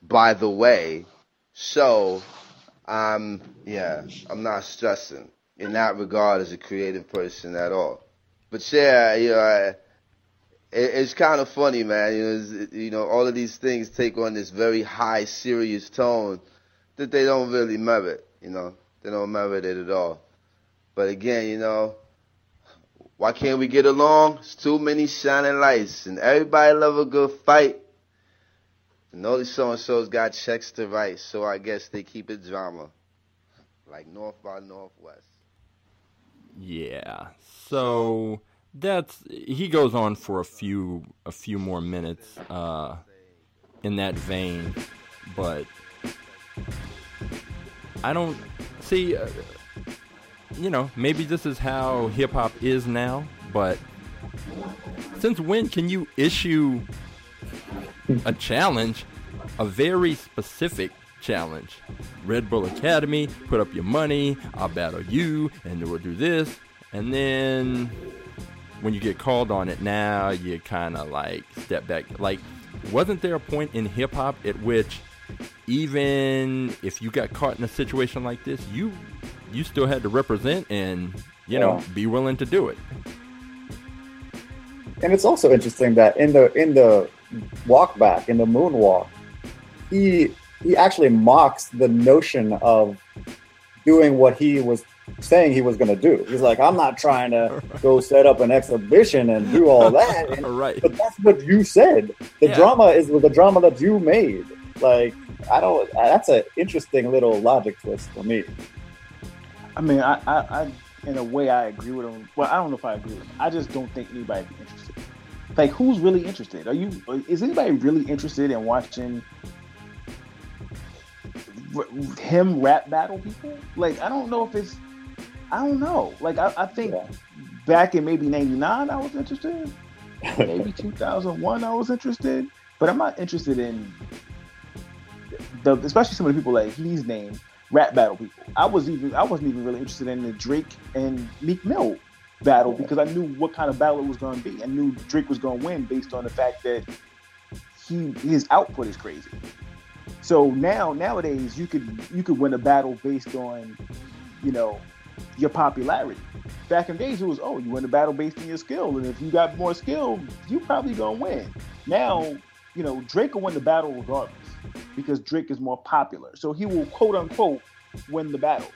by the way. So, I'm not stressing in that regard as a creative person at all. But yeah, you know, it's kind of funny, man. You know, all of these things take on this very high, serious tone that they don't really merit. You know, they don't merit it at all. But again, you know, why can't we get along? It's too many shining lights, and everybody love a good fight. And all these so-and-so's got checks to write, so I guess they keep it drama. Like North by Northwest. Yeah, so he goes on for a few more minutes in that vein, but I don't see, maybe this is how hip hop is now, but since when can you issue a challenge, a very specific challenge? Red Bull Academy, put up your money, I'll battle you, and we'll do this. And then when you get called on it now, you kind of like step back. Like, wasn't there a point in hip hop at which even if you got caught in a situation like this, you still had to represent and, be willing to do it? And it's also interesting that in the walk back, in the moonwalk, he actually mocks the notion of doing what he was saying he was going to do. He's like, I'm not trying to go set up an exhibition and do all that. And, right. But that's what you said. The drama is the drama that you made. Like, that's an interesting little logic twist for me. I mean, I in a way, I agree with him. Well, I don't know if I agree with him. I just don't think anybody'd be interested. Like, who's really interested? Is anybody really interested in watching him rap battle people? Like, I don't know if it's... I don't know. Like, I think back in maybe 99, I was interested. Maybe 2001, I was interested. But I'm not interested in... especially some of the people like he's named, rap battle people. I wasn't even really interested in the Drake and Meek Mill battle because I knew what kind of battle it was going to be. I knew Drake was going to win based on the fact that his output is crazy. So nowadays you could win a battle based on your popularity. Back in days it was you win a battle based on your skill, and if you got more skill, you probably gonna win. Now Drake will win the battle regardless, because Drake is more popular. So he will, quote unquote, win the battle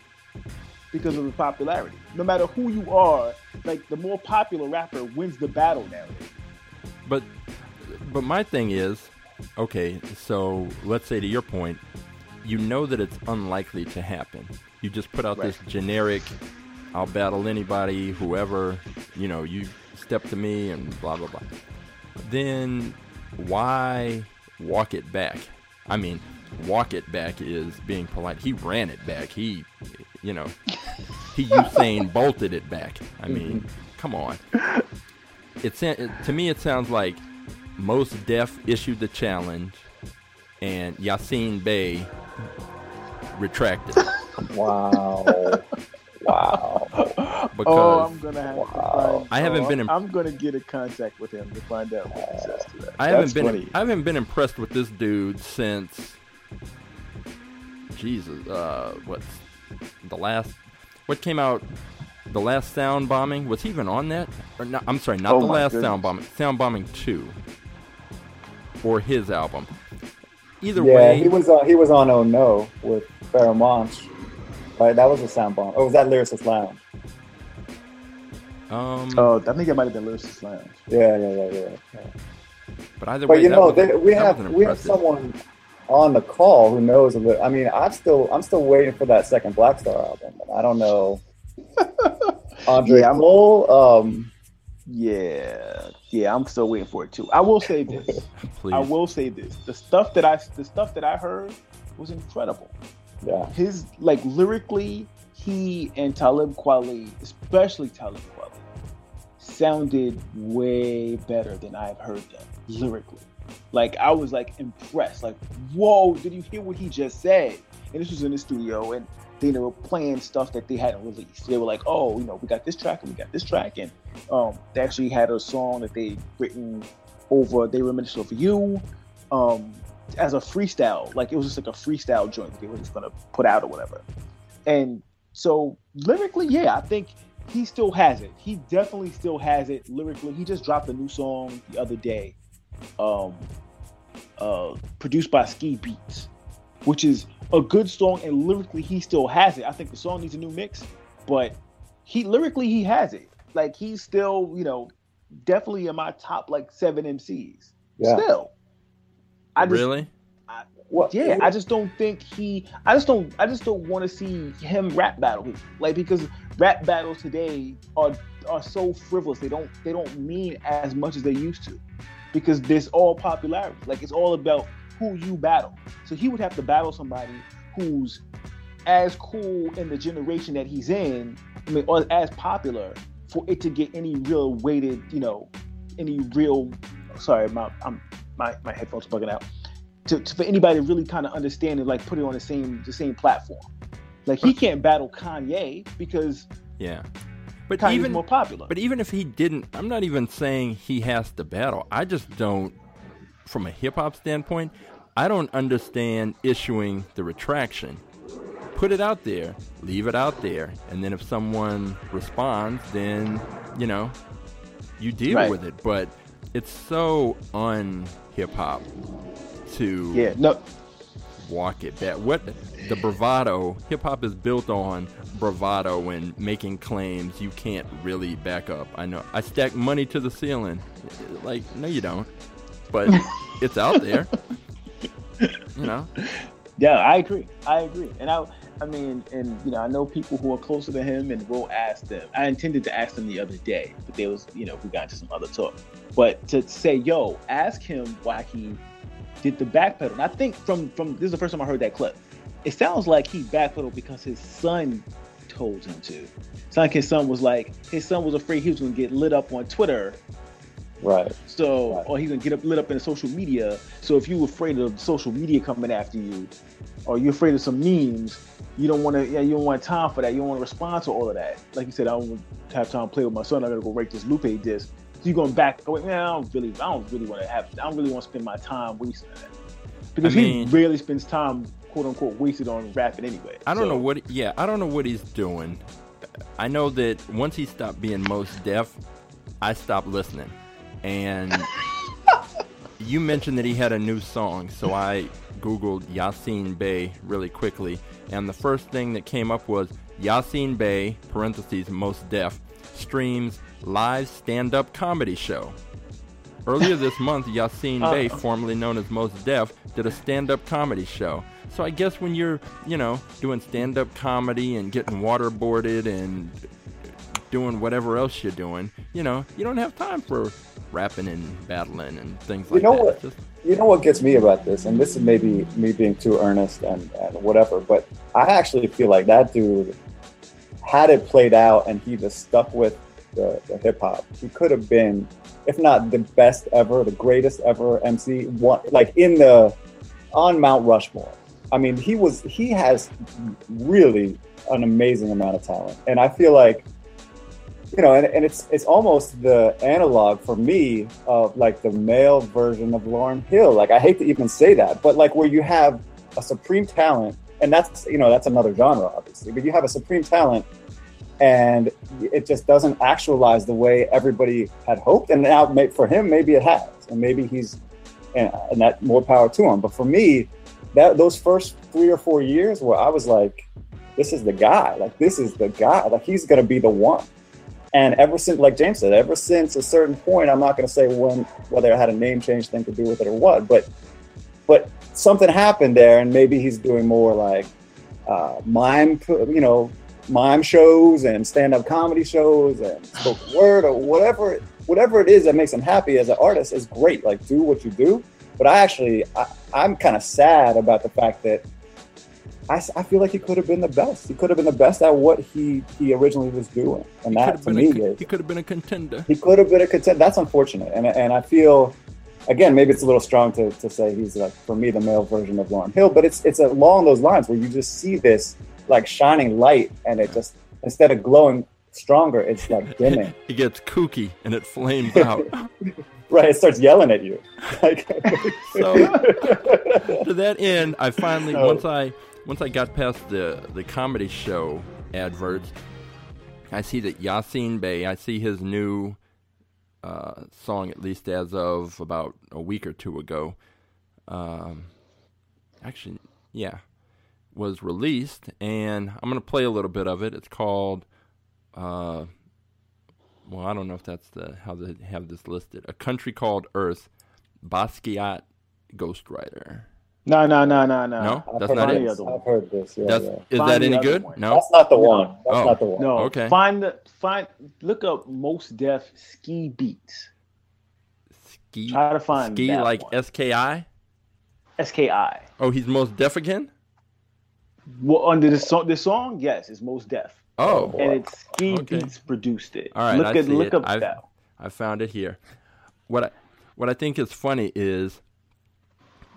because of the popularity. No matter who you are, like, the more popular rapper wins the battle nowadays. But my thing is, okay, so let's say to your point, that it's unlikely to happen. You just put out this generic, I'll battle anybody, whoever, you step to me and blah, blah, blah. Then why walk it back? I mean, walk it back is being polite. He ran it back. He, he Usain bolted it back. I mean, come on. To me, it sounds like Mos Def issued the challenge, and Yassine Bey retracted. Wow. Because I'm gonna have to find. I haven't been. I'm gonna get in contact with him to find out what he says to that. I haven't been impressed with this dude since. Jesus, what came out? The last Sound Bombing, was he even on that? Or not? I'm sorry, not the last goodness. Sound Bombing 2, or his album. Either way, he was on Oh No with Pharamond. Right, that was a Sound Bomb. Oh, was that Lyricist Lounge? I think it might have been Lyricist Lounge. Yeah. But either way, we have someone on the call who knows a little. I mean, I'm still waiting for that second Black Star album. I don't know. Andre Cole. Yeah, I'm still waiting for it too. I will say this. Please. The stuff that I heard was incredible. Yeah. His, lyrically, he and Talib Kweli, especially Talib Kweli, sounded way better than I've heard them lyrically. I was, impressed. Whoa, did you hear what he just said? And this was in the studio, and they were playing stuff that they hadn't released. They were like, we got this track, and we got this track. And they actually had a song that they'd written over They Were Minister for You. As a freestyle, it was just a freestyle joint that they were just gonna put out or whatever. And so lyrically, I think he still has it. He definitely still has it lyrically. He just dropped a new song the other day, produced by Ski Beatz, which is a good song, and lyrically he still has it. I think the song needs a new mix, but he has it. He's still, definitely in my top 7 MCs. Yeah. Still. I just don't think he. I just don't want to see him rap battle people. Because rap battles today are are so frivolous. They don't mean as much as they used to, because there's all popularity. Like, it's all about who you battle. So he would have to battle somebody who's as cool in the generation that he's in, I mean, or as popular, for it to get any real weighted, sorry, my headphones are bugging out. For anybody to really kind of understand it, like put it on the same platform. Like, he can't battle Kanye because but Kanye's even more popular. But even if he didn't, I'm not even saying he has to battle. I just don't, from a hip hop standpoint, I don't understand issuing the retraction. Put it out there, leave it out there, and then if someone responds, then you deal with it. But it's so un-hip hop to walk it back. What the bravado? Hip hop is built on bravado and making claims you can't really back up. I know I stack money to the ceiling. Like, no, you don't. But it's out there. Yeah, I agree. And I mean, I know people who are closer to him, and we'll ask them. I intended to ask them the other day, but there was, we got into some other talk. But to say, ask him why he did the backpedal. And I think from this is the first time I heard that clip. It sounds like he backpedaled because his son told him to. It's like his son was afraid he was going to get lit up on Twitter. Right. So, or he's going to lit up in social media. So if you're afraid of social media coming after you, or you're afraid of some memes, you don't want time for that. You don't want to respond to all of that. Like you said, I don't have time to play with my son. I got to go rake this Lupe disc. So you're going back going, I don't really want to spend my time wasting that. Because he rarely spends time, quote unquote, wasted on rapping anyway. I don't know what he's doing. I know that once he stopped being most deaf, I stopped listening. And you mentioned that he had a new song, so I Googled Yasin Bey really quickly, and the first thing that came up was Yasin Bey (most deaf) streams live stand-up comedy show. Earlier this month, Yasin Bey, formerly known as Most Def, did a stand-up comedy show. So I guess when you're, doing stand-up comedy and getting waterboarded and doing whatever else you're doing, you don't have time for rapping and battling and things like that. You know what gets me about this, and this is maybe me being too earnest and whatever, but I actually feel like that dude had it played out and he just stuck with the hip hop. He could have been, if not the best ever, the greatest ever MC, on Mount Rushmore. I mean, he has really an amazing amount of talent, and I feel like and it's almost the analog for me of like the male version of Lauryn Hill. Like, I hate to even say that, but like where you have a supreme talent, and that's, that's another genre, obviously, but you have a supreme talent and it just doesn't actualize the way everybody had hoped. And now for him, maybe it has, and maybe he's, and that more power to him. But for me, those first 3 or 4 years where I was like, this is the guy, like he's going to be the one. And ever since, like James said, ever since a certain point, I'm not going to say when, whether it had a name change thing to do with it or what, but something happened there, and maybe he's doing more like mime shows and stand-up comedy shows and spoken word or whatever it is that makes him happy as an artist is great. Like, do what you do. But I'm kind of sad about the fact that I feel like he could have been the best. He could have been the best at what he originally was doing. And that, to me, is... He could have been a contender. That's unfortunate. And I feel, again, maybe it's a little strong to say he's, like, for me, the male version of Lauryn Hill. But it's along those lines where you just see this, like, shining light. And it just, instead of glowing stronger, it's, like, dimming. It gets kooky and it flames out. Right, it starts yelling at you. Like, so, to that end, I finally, once I got past the comedy show adverts, I see that Yasin Bey, I see his new song, at least as of about a week or two ago, was released, and I'm going to play a little bit of it. It's called, I don't know if that's how they have this listed, A Country Called Earth, Basquiat Ghostwriter. No. No, that's not it. I've heard this. Yeah, that's, yeah. Is find that any good? One. No, that's not the one. That's not the one. No. Okay. Look up Most Def Ski Beats. Ski. Try to find Ski that like one. SKI. SKI. Oh, he's Most Def again. Well, under this song, yes, it's Most Def. Oh, and it's Ski Beats produced it. All right, look up that. I found it here. What I think is funny is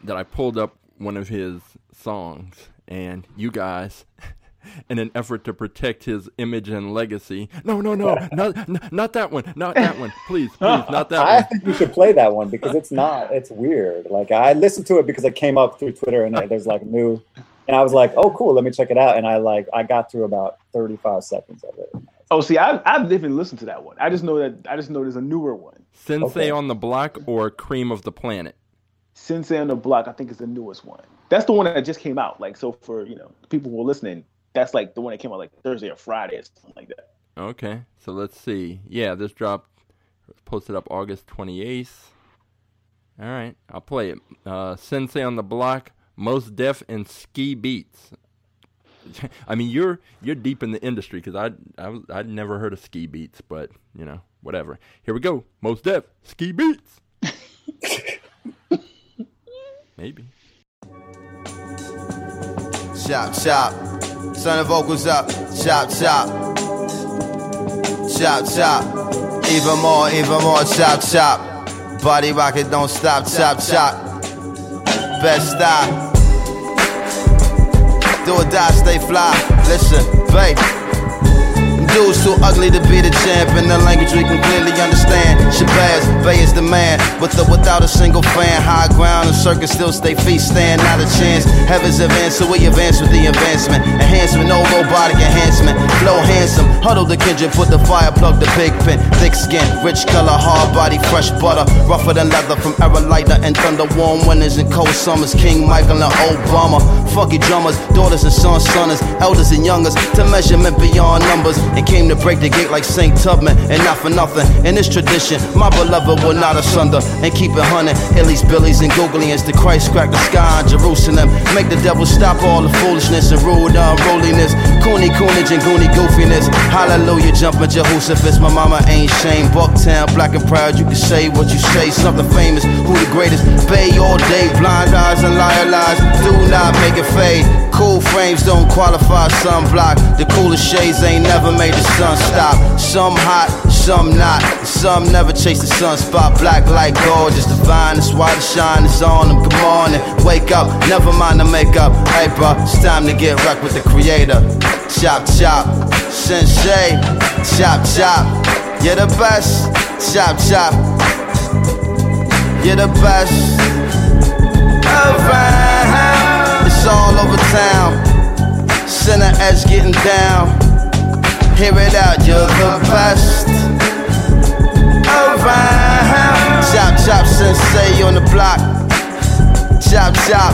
that I pulled up one of his songs, and you guys, in an effort to protect his image and legacy, not that one, please, not that one. I think you should play that one because it's weird. Like, I listened to it because it came up through Twitter, and there's like new, and I was like, oh cool, let me check it out, and I got through about 35 seconds of it. Oh, see, I've even listened to that one. I just know there's a newer one. Sensei on the Block or Cream of the Planet. Sensei on the Block, I think, is the newest one. That's the one that just came out. Like, so for, people who are listening, that's like the one that came out like Thursday or Friday or something like that. Okay, so let's see. Yeah, this dropped, posted up August 28th. All right, I'll play it. Sensei on the Block, Most Def, and Ski Beats. I mean, you're deep in the industry because I'd never heard of Ski Beats, but whatever. Here we go. Most Def, Ski Beats. Maybe. Chop, chop. Turn the vocals up. Chop, chop. Chop, chop. Even more. Chop, chop. Body rocket, don't stop. Chop, chop. Best style. Do or die, stay fly. Listen, babe. Dude's too ugly to be the champ in the language we can clearly understand. Shabazz, Bay is the man, without a single fan. High ground and circus still stay feet stand, not a chance. Heaven's advanced, so we advance with the advancement. Enhancement, no robotic enhancement. Flow handsome, huddle the kindred, put the fire, plug the big pin. Thick skin, rich color, hard body, fresh butter. Rougher than leather from Aerolita and thunder. Warm winters and cold summers. King Michael and Obama. Funky drummers, daughters and sons, sonners. Elders and youngers, to measurement beyond numbers. It came to break the gate like St. Tubman, and not for nothing. In this tradition, my beloved will not asunder, and keep it hunting. Illy's, Billy's, and Googly as the Christ crack the sky in Jerusalem. Make the devil stop all the foolishness and rule the unruliness. Cooney, coonage, and goony goofiness. Hallelujah, jumping Jehoshaphat. My mama ain't shame. Bucktown, black and proud. You can say what you say. Something famous. Who the greatest? Bay all day. Blind eyes and liar lies. Do not make it fade. Cool frames don't qualify. Sunblock. The coolest shades ain't never made the sun stop. Some hot, some not. Some never chase the sunspot. Black like gold, just divine. It's why the shine is on them. Come on and wake up. Never mind the makeup. Hey, bro, it's time to get wrecked with the creator. Chop, chop. Sensei. Chop, chop. You're the best. Chop, chop. You're the best. Alright. It's all over town. Center edge getting down. Hear it out, you're the best around. Chop, chop, Sensei on the block. Chop, chop,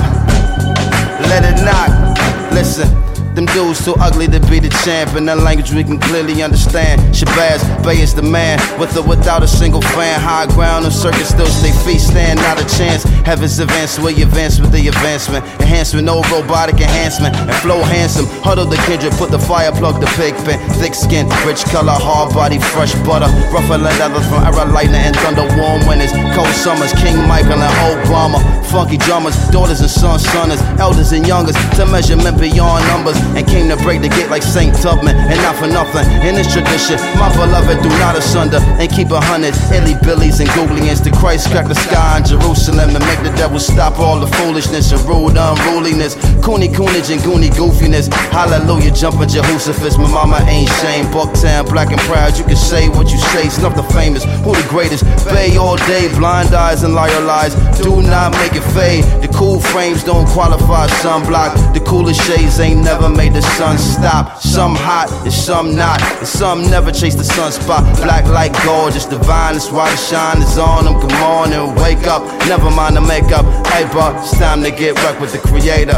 let it knock. Listen. Them dudes too ugly to be the champ in a language we can clearly understand. Shabazz, Bay is the man, without a single fan. High ground and circus still stay feet stand, not a chance. Heaven's advance, we advance with the advancement. Enhancement, no robotic enhancement. And flow handsome, huddle the kindred, put the fire, plug the pig pen. Thick skin, rich color, hard body, fresh butter. Rougher than leather from Aerolita and thunder. Warm winters, cold summers, King Michael and Obama. Funky drummers, daughters and sons, sonners. Elders and youngers, to measurement beyond numbers. And came to break the gate like St. Tubman, and not for nothing. In this tradition, my beloved do not asunder, and keep 100. Illy Billies and Googlians, the Christ crack the sky in Jerusalem, and make the devil stop all the foolishness and rule the unruliness. Cooney coonage and goony goofiness. Hallelujah, jumping Jehoshaphat. My mama ain't shame. Bucktown, black and proud. You can say what you say. Snuff the famous. Who the greatest? Bay all day. Blind eyes and liar lies. Do not make it fade. The cool frames don't qualify. Sunblock. The coolest shades ain't never made the sun stop. Some hot and some not, and some never chase the sunspot. Black like gold, just divine. That's why the shine is on them. Come on and wake up. Never mind the makeup. Hey, bro, it's time to get wrecked with the creator.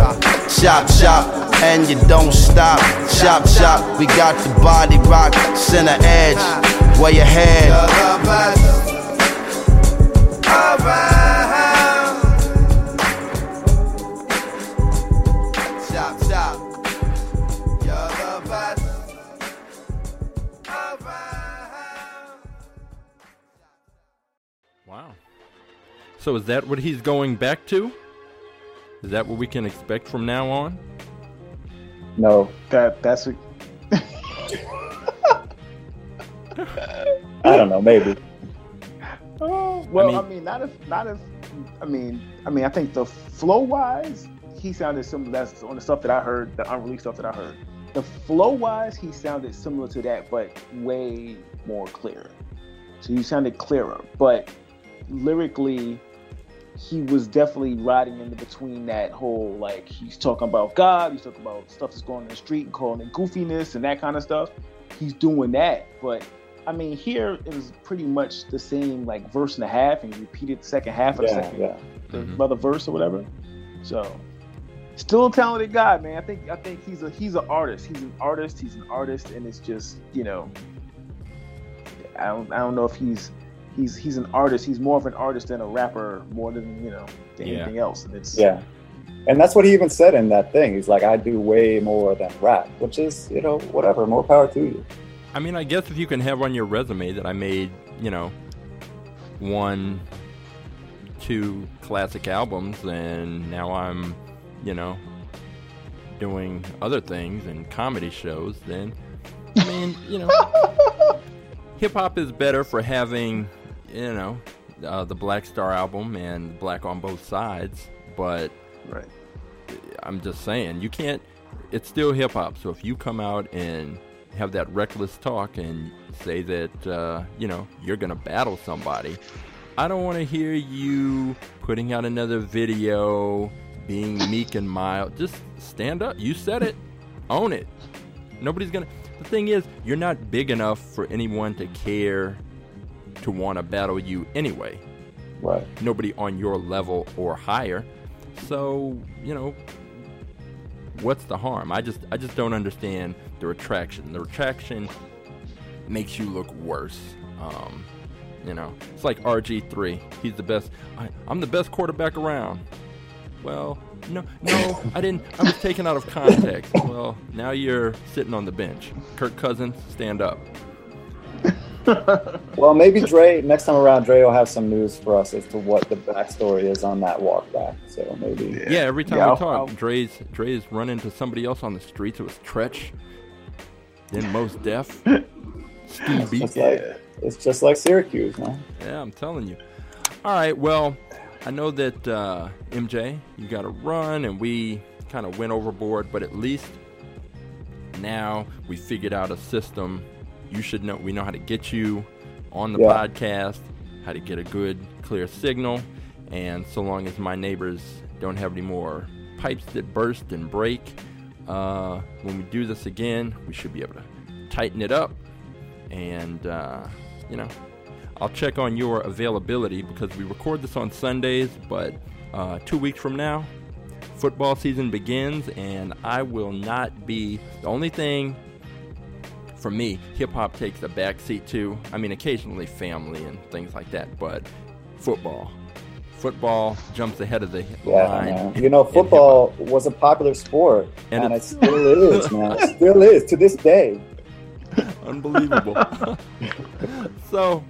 Chop, chop, and you don't stop. Chop, chop, we got the body rock. Center edge, where your head. All right. So is that what he's going back to? Is that what we can expect from now on? No, that's a... I don't know, maybe. Well, I mean, I think the flow-wise, he sounded similar. That's on the stuff that I heard, the unreleased stuff that I heard. The flow-wise, he sounded similar to that, but way more clearer. So you sounded clearer, but lyrically, he was definitely riding in between that whole, like, he's talking about God, he's talking about stuff that's going on in the street and calling it goofiness and that kind of stuff. He's doing that, but I mean, here it was pretty much the same, like, verse and a half, and you repeated the second half of the other verse or whatever. So, still a talented guy, man. I think he's an artist. He's an artist, and it's just, you know, I don't know if he's an artist. He's more of an artist than a rapper, more than, you know, than anything else. And it's and that's what he even said in that thing. He's like, I do way more than rap, which is, you know, whatever. More power to you. I mean, I guess if you can have on your resume that I made, you know, 1-2 classic albums, and now I'm, you know, doing other things and comedy shows, then, I mean, you know, hip-hop is better for having, you know, the Black Star album and Black on Both Sides, but right. I'm just saying, you can't, it's still hip-hop, so if you come out and have that reckless talk and say that, you know, you're going to battle somebody. I don't want to hear you putting out another video, being meek and mild. Just stand up. You said it. Own it. Nobody's going to... The thing is, you're not big enough for anyone to care to want to battle you anyway. Right. Nobody on your level or higher. So, you know... What's the harm? I just don't understand the retraction. The retraction makes you look worse. You know, it's like RG3. He's the best. I'm the best quarterback around. Well, no, I didn't. I was taken out of context. Well, now you're sitting on the bench. Kirk Cousins, stand up. Well, maybe Dre, next time around, Dre will have some news for us as to what the backstory is on that walk back. So maybe. Yeah, every time we talk, Dre's run into somebody else on the streets. It was Tretch, then Most Def, Ski Beatz. It's just like Syracuse, man. Yeah, I'm telling you. All right, well, I know that MJ, you got to run, and we kind of went overboard, but at least now we figured out a system. You should know. We know how to get you on the podcast, how to get a good, clear signal, and so long as my neighbors don't have any more pipes that burst and break, when we do this again, we should be able to tighten it up. And you know, I'll check on your availability because we record this on Sundays, but 2 weeks from now, football season begins, and I will not be the only thing. For me, hip-hop takes a backseat to, I mean, occasionally family and things like that, but football jumps ahead of the line. Man. You know, football was a popular sport, and it still is, man. It still is, to this day. Unbelievable. So,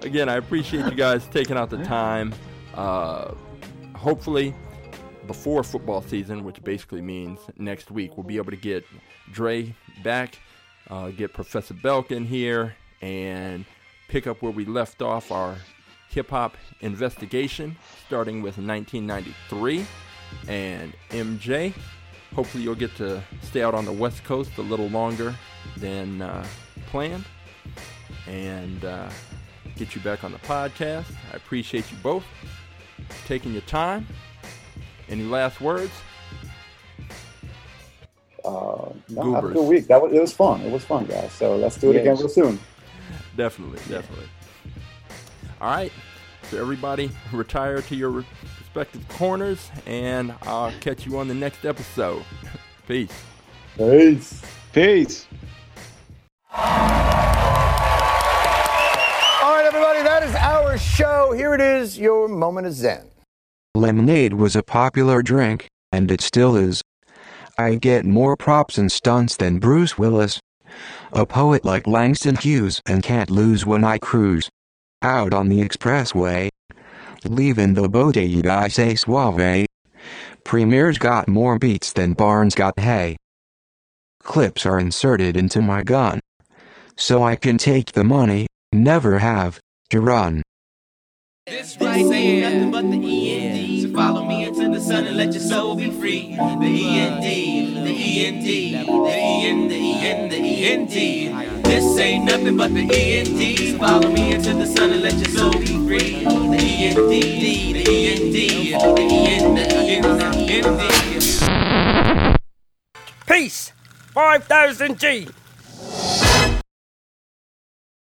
again, I appreciate you guys taking out the time. Hopefully, before football season, which basically means next week, we'll be able to get Dre back, get Professor Belk in here, and pick up where we left off our hip-hop investigation, starting with 1993. And MJ, hopefully you'll get to stay out on the West Coast a little longer than planned, and get you back on the podcast. I appreciate you both taking your time. Any last words? No, after a week. It was fun. It was fun, guys. So let's do it again real soon. Definitely. All right. So everybody, retire to your respective corners, and I'll catch you on the next episode. Peace. Peace. Peace. All right, everybody. That is our show. Here it is, your moment of zen. Lemonade was a popular drink, and it still is. I get more props and stunts than Bruce Willis. A poet like Langston Hughes, and can't lose when I cruise out on the expressway. leaving the bodega I say suave. Premier's got more beats than Barnes got hay. Clips are inserted into my gun, so I can take the money, never have to run. This right saying nothing but the END. So follow me into the sun and let your soul be free. The END, the END, the END, the END, the END. This ain't nothing but the END. So follow me into the sun and let your soul be free. The END, the END, the END, the END. Peace, 5000 G.